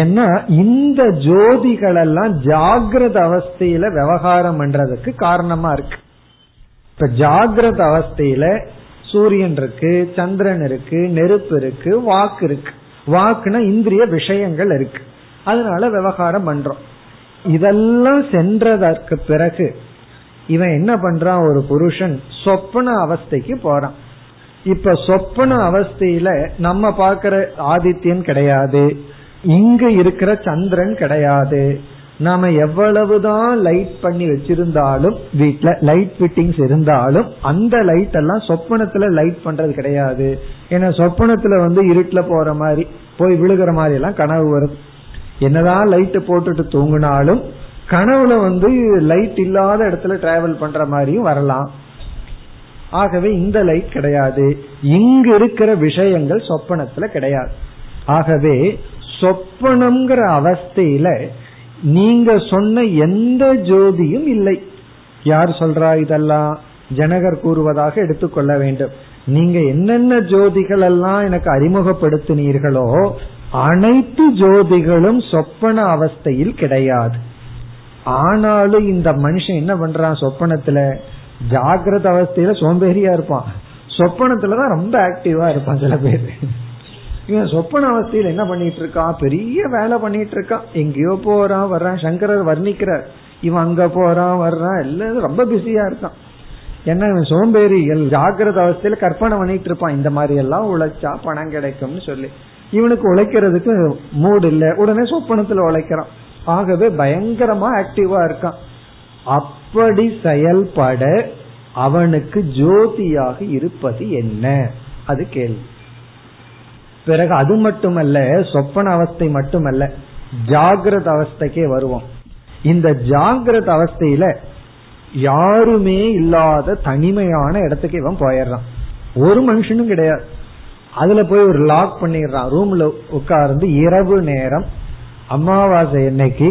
ஏன்னா இந்த ஜோதிகள் எல்லாம் ஜாகிரத அவஸ்தையில விவகாரம் பண்றதுக்கு காரணமா இருக்கு. இப்ப ஜாகிரத அவஸ்தையில சூரியன் இருக்கு, சந்திரன் இருக்கு, நெருப்பு இருக்கு, வாக்கு இருக்கு, வாக்குனா இந்திரிய விஷயங்கள் இருக்கு, அதனால விவகாரம் பண்றோம். இதெல்லாம் சென்றதற்கு பிறகு இவன் என்ன பண்றான், ஒரு புருஷன் சொப்பன அவஸ்தைக்கு போறான். இப்ப சொப்பன அவஸ்தையில நம்ம பாக்குற ஆதித்யன் கிடையாது, இங்கு இருக்கிற சந்திரன் கிடையாது, நாம எவ்வளவுதான் லைட் பண்ணி வச்சிருந்தாலும், வீட்டுல லைட் ஃபிட்டிங்ஸ் இருந்தாலும் அந்த லைட் எல்லாம் சொப்பனத்துல லைட் பண்றது கிடையாது. ஏன்னா சொப்பனத்துல வந்து இருட்டுல போற மாதிரி போய் விழுகிற மாதிரி எல்லாம் கனவு வருது. என்னதான் லைட் போட்டுட்டு தூங்கினாலும் கனவுல வந்து லைட் இல்லாத இடத்துல டிராவல் பண்ற மாதிரியும் வரலாம். ஆகவே இந்த லைட் கிடையாது, இங்கு இருக்கிற விஷயங்கள் சொப்பனத்துல கிடையாது. ஆகவே சொப்பனம்ங்கிற அவஸ்தையில நீங்க சொன்ன எந்த ஜோதியும் இல்லை. யார் சொல்றா? இதெல்லாம் ஜனகர் கூறுவதாக எடுத்துக்கொள்ள வேண்டும். நீங்க என்னென்ன ஜோதிகள் எல்லாம் எனக்கு அறிமுகப்படுத்தினீர்களோ அனைத்து ஜோதிகளும் சொப்பன அவஸ்தையில் கிடையாது. ஆனாலும் இந்த மனுஷன் என்ன பண்றான், சொப்பனத்துல ஜாகிரத அவஸ்தையில சோம்பேறியா இருப்பான், சொப்பனத்துலதான் ரொம்ப ஆக்டிவா இருப்பான். சில பேர் இவன் சொப்பன அவஸ்தையில என்ன பண்ணிட்டு இருக்கான், பெரிய வேலை பண்ணிட்டு இருக்கான், எங்கேயோ போறான் வர்றான். சங்கரர் வர்ணிக்கிறார், இவன் அங்க போறான் வர்றான், எல்லாரும் ரொம்ப பிஸியா இருக்கான். ஏன்னா இவன் சோம்பேறிகள் ஜாகிரத அவஸ்தையில கற்பனை பண்ணிட்டு இருப்பான், இந்த மாதிரி எல்லாம் உழைச்சா பணம் கிடைக்கும்னு சொல்லி. இவனுக்கு உழைக்கிறதுக்கு மூடு இல்ல, உடனே சொப்பனத்துல உழைக்கிறான். ஆகவே பயங்கரமா ஆக்டிவா இருக்கான். அப்படி செயல்பட அவனுக்கு ஜோதியாக இருப்பது என்ன, அது கேள்வி. பிறகு அது மட்டுமல்ல, சொப்பன அவஸ்தை மட்டுமல்ல, ஜாகிரத அவஸ்தைக்கே வருவோம். இந்த ஜாகிரத அவஸ்தையில யாருமே இல்லாத தனிமையான இடத்துக்கு இவன் போயிடுறான், ஒரு மனுஷனும் கிடையாது. அதுல போய் ஒரு லாக் பண்ணிடுறான், ரூம்ல உட்கார்ந்து. இரவு நேரம், அமாவாசை என்னைக்கு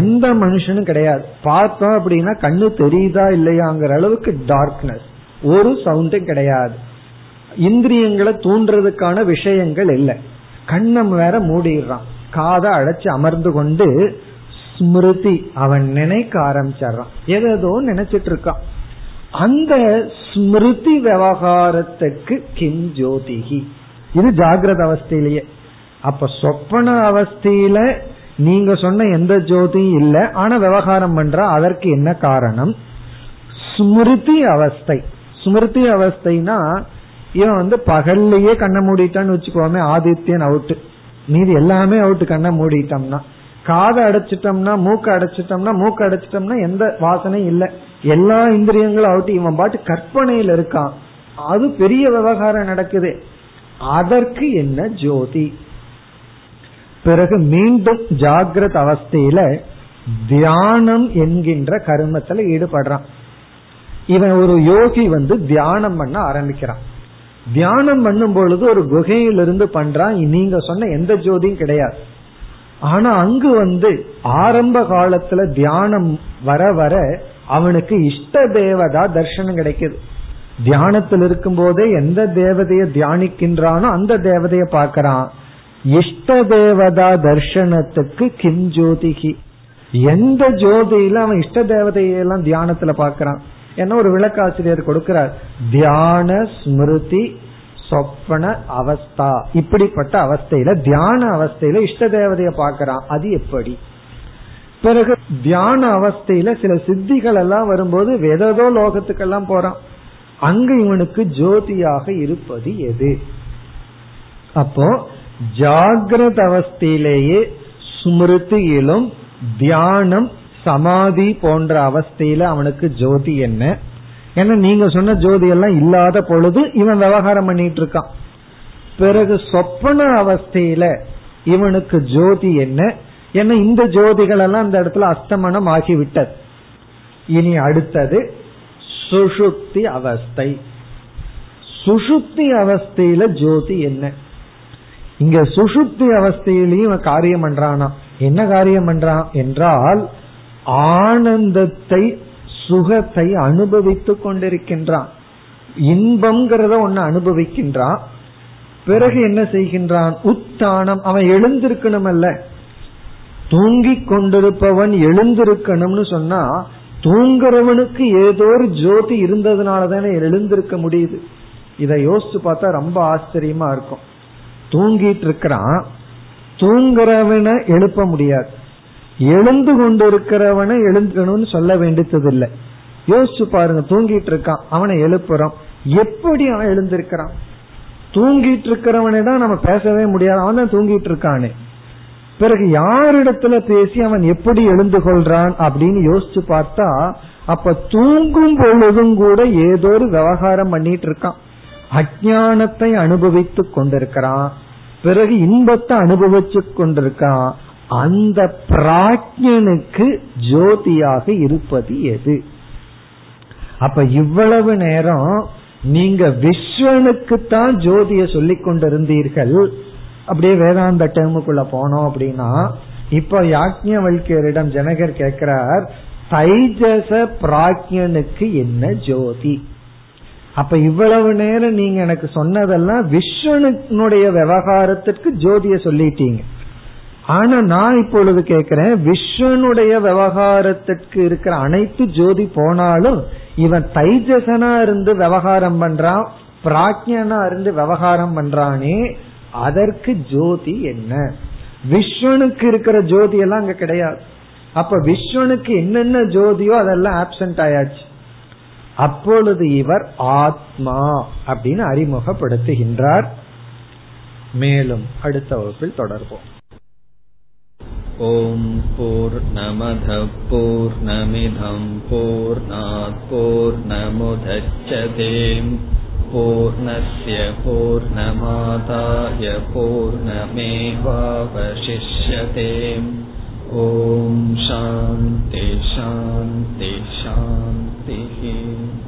எந்த மனுஷனும் கிடையாது. பார்த்தோம் அப்படின்னா கண்ணு தெரியுதா இல்லையாங்கிற அளவுக்கு டார்க்னஸ், ஒரு சவுண்டும் கிடையாது, இந்திரியங்களை தூண்டுறதுக்கான விஷயங்கள் இல்லை. கண்ணம் வேற மூடிடுறான், காதை அடைச்சு அமர்ந்து கொண்டு ஸ்மிருதி அவன் நினைக்க ஆரம்பிச்சான், ஏதோ நினைச்சிட்டு இருக்கான். அந்த ஸ்மிருதி விவகாரத்துக்கு கிம் ஜோதிகி, இது ஜாகிரத அவஸ்தையிலேயே. அப்ப சொப்பன அவஸ்தையில நீங்க சொன்ன எந்த ஜோதியும் இல்லை, ஆனா விவகாரம் பண்ற, அதற்கு என்ன காரணம்? ஸ்மிருதி அவஸ்தை, ஸ்மிருதி அவஸ்தைனா இவன் வந்து பகல்லையே கண்ணை மூடிட்டான்னு வச்சுக்கோமே, ஆதித்யன் அவுட்டு, மீதி எல்லாமே அவுட்டு. கண்ணை மூடிட்டோம்னா, காதை அடைச்சிட்டோம்னா, மூக்க அடைச்சிட்டோம்னா, மூக்க அடைச்சிட்டோம்னா எந்த வாசனையும் இல்லை, எல்லா இந்திரியங்களும் அவுட்டு. இவன் பாட்டு கற்பனையில் இருக்கான், அது பெரிய விவகாரம் நடக்குது, அதற்கு என்ன ஜோதி? பிறகு மீண்டும் ஜாகிரத அவஸ்தையில தியானம் என்கின்ற கர்மத்துல ஈடுபடுறான். இவன் ஒரு யோகி வந்து தியானம் பண்ண ஆரம்பிக்கிறான். தியானம் பண்ணும் பொழுது ஒரு குகையிலிருந்து பண்றான், நீங்க சொன்ன எந்த ஜோதியும் கிடையாது. ஆனா அங்கு வந்து ஆரம்ப காலத்துல தியானம் வர வர அவனுக்கு இஷ்ட தேவதா தர்சனம் கிடைக்குது. தியானத்தில் இருக்கும் போதே எந்த தேவதைய தியானிக்கின்றானோ அந்த தேவதைய பார்க்கிறான். இஷ்ட தேவதா தர்சனத்துக்கு கிம் ஜோதிகி, எந்த ஜோதியில அவன் இஷ்ட தேவதையெல்லாம் தியானத்துல பாக்கிறான்? ஏன்னா ஒரு விளக்காசிரியர் கொடுக்கிறார், தியான ஸ்மிருதி சொப்பன அவஸ்தா, இப்படிப்பட்ட அவஸ்தையில தியான அவஸ்தையில இஷ்ட தேவதைய பாக்கிறான். அது எப்படி? பிறகு தியான அவஸ்தையில சில சித்திகள் எல்லாம் வரும்போது வேததோ லோகத்துக்கெல்லாம் போறான். அங்க இவனுக்கு ஜோதியாக இருப்பது எது? அப்போ ஜாகிரத அவஸ்தையிலேயே ஸ்மிருதியிலும் தியானம் சமாதி போன்ற அவஸ்தையில அவனுக்கு ஜோதி என்ன? ஏன்னா நீங்க சொன்ன ஜோதி எல்லாம் இல்லாத பொழுது இவன் விவகாரம் பண்ணிட்டு இருக்கான். பிறகு சொப்பன அவஸ்தையில இவனுக்கு ஜோதி என்ன? ஏன்னா இந்த ஜோதிகள் எல்லாம் இந்த இடத்துல அஸ்தமனம் ஆகிவிட்டது. இனி அடுத்தது சுஷுப்தி அவஸ்தை. சுஷுப்தி அவஸ்தையில ஜோதி என்ன? இங்க சுஷுப்தி அவஸ்தையிலையும் காரியம் பண்றானா? என்ன காரியம் பண்றான் என்றால் ஆனந்தத்தை சுகத்தை அனுபவித்து கொண்டிருக்கின்றான். இன்பம்ங்கிறத ஒன்னு அனுபவிக்கின்றான். பிறகு என்ன செய்கின்றான்? உத்தானம். அவன் எழுந்திருக்கணும் அல்ல, தூங்கி கொண்டிருப்பவன் எழுந்திருக்கணும்னு சொன்னா தூங்குறவனுக்கு ஏதோ ஒரு ஜோதி இருந்ததுனாலதானே எழுந்திருக்க முடியுது. இதை யோசிச்சு பார்த்தா ரொம்ப ஆச்சரியமா இருக்கும். தூங்கிட்டு இருக்கிறான், தூங்குறவனை எழுப்ப முடியாது, எழுந்து கொண்டிருக்கிறவனை எழுந்துக்கணும்னு சொல்ல வேண்டியது இல்லை. யோசிச்சு பாருங்க, தூங்கிட்டு இருக்கான், அவனை எழுப்புறோம், எப்படி அவன் எழுந்திருக்கிறான்? தூங்கிட்டு இருக்கிறவனை தான் நம்ம பேசவே முடியாது, அவன் தான் தூங்கிட்டு இருக்கானே. பிறகு யாரிடத்துல பேசி அவன் எப்படி எழுந்து கொள்றான் அப்படின்னு யோசிச்சு பார்த்தா அப்ப தூங்கும் பொழுதும் கூட ஏதோ ஒரு விவகாரம் பண்ணிட்டு இருக்கான். அஜானத்தை அனுபவித்து கொண்டிருக்கிறான், பிறகு இன்பத்தை அனுபவிச்சு கொண்டிருக்கான். அந்த பிராஜ்ஞனுக்கு ஜோதியாக இருப்பது எது? அப்ப இவ்வளவு நேரம் நீங்க விஸ்வனுக்குத்தான் ஜோதிய சொல்லிக் கொண்டிருந்தீர்கள். அப்படியே வேதாந்த டேமுக்குள்ள போனோம் அப்படின்னா இப்ப யாஜ்ஞவல்கியரிடம் ஜனகர் கேட்கிறார், தைஜச பிராஜ்ஞனுக்கு என்ன ஜோதி? அப்ப இவ்வளவு நேரம் நீங்க எனக்கு சொன்னதெல்லாம் விஸ்வனுடைய விவகாரத்திற்கு ஜோதிய சொல்லிட்டீங்க. ஆனா நான் இப்பொழுது கேட்கிறேன், விஸ்வனுடைய விவகாரத்திற்கு இருக்கிற அனைத்து ஜோதி போனாலும் இவன் தைஜசனா இருந்து விவகாரம் பண்றான், பிராஜ்ஞனா இருந்து விவகாரம் பண்றானே, அதற்கு ஜோதி என்ன? விஸ்வனுக்கு இருக்கிற ஜோதி எல்லாம் அங்க கிடையாது. அப்ப விஸ்வனுக்கு என்னென்ன ஜோதியோ அதெல்லாம் ஆப்சென்ட் ஆயாச்சு. அப்பொழுது இவர் ஆத்மா அப்படின்னு அறிமுகப்படுத்துகின்றார். மேலும் அடுத்த வகுப்பில் தொடர்போம். ஓம் பூர்ணமதః பூர்ணமிதம் பூர்ணாத் பூர்ணமுதச்யதே பூர்ணஸ்ய பூர்ணமாதாய பூர்ணமேவாவசிஷ்யதே. ஓம் சாந்தி சாந்தி சாந்தி.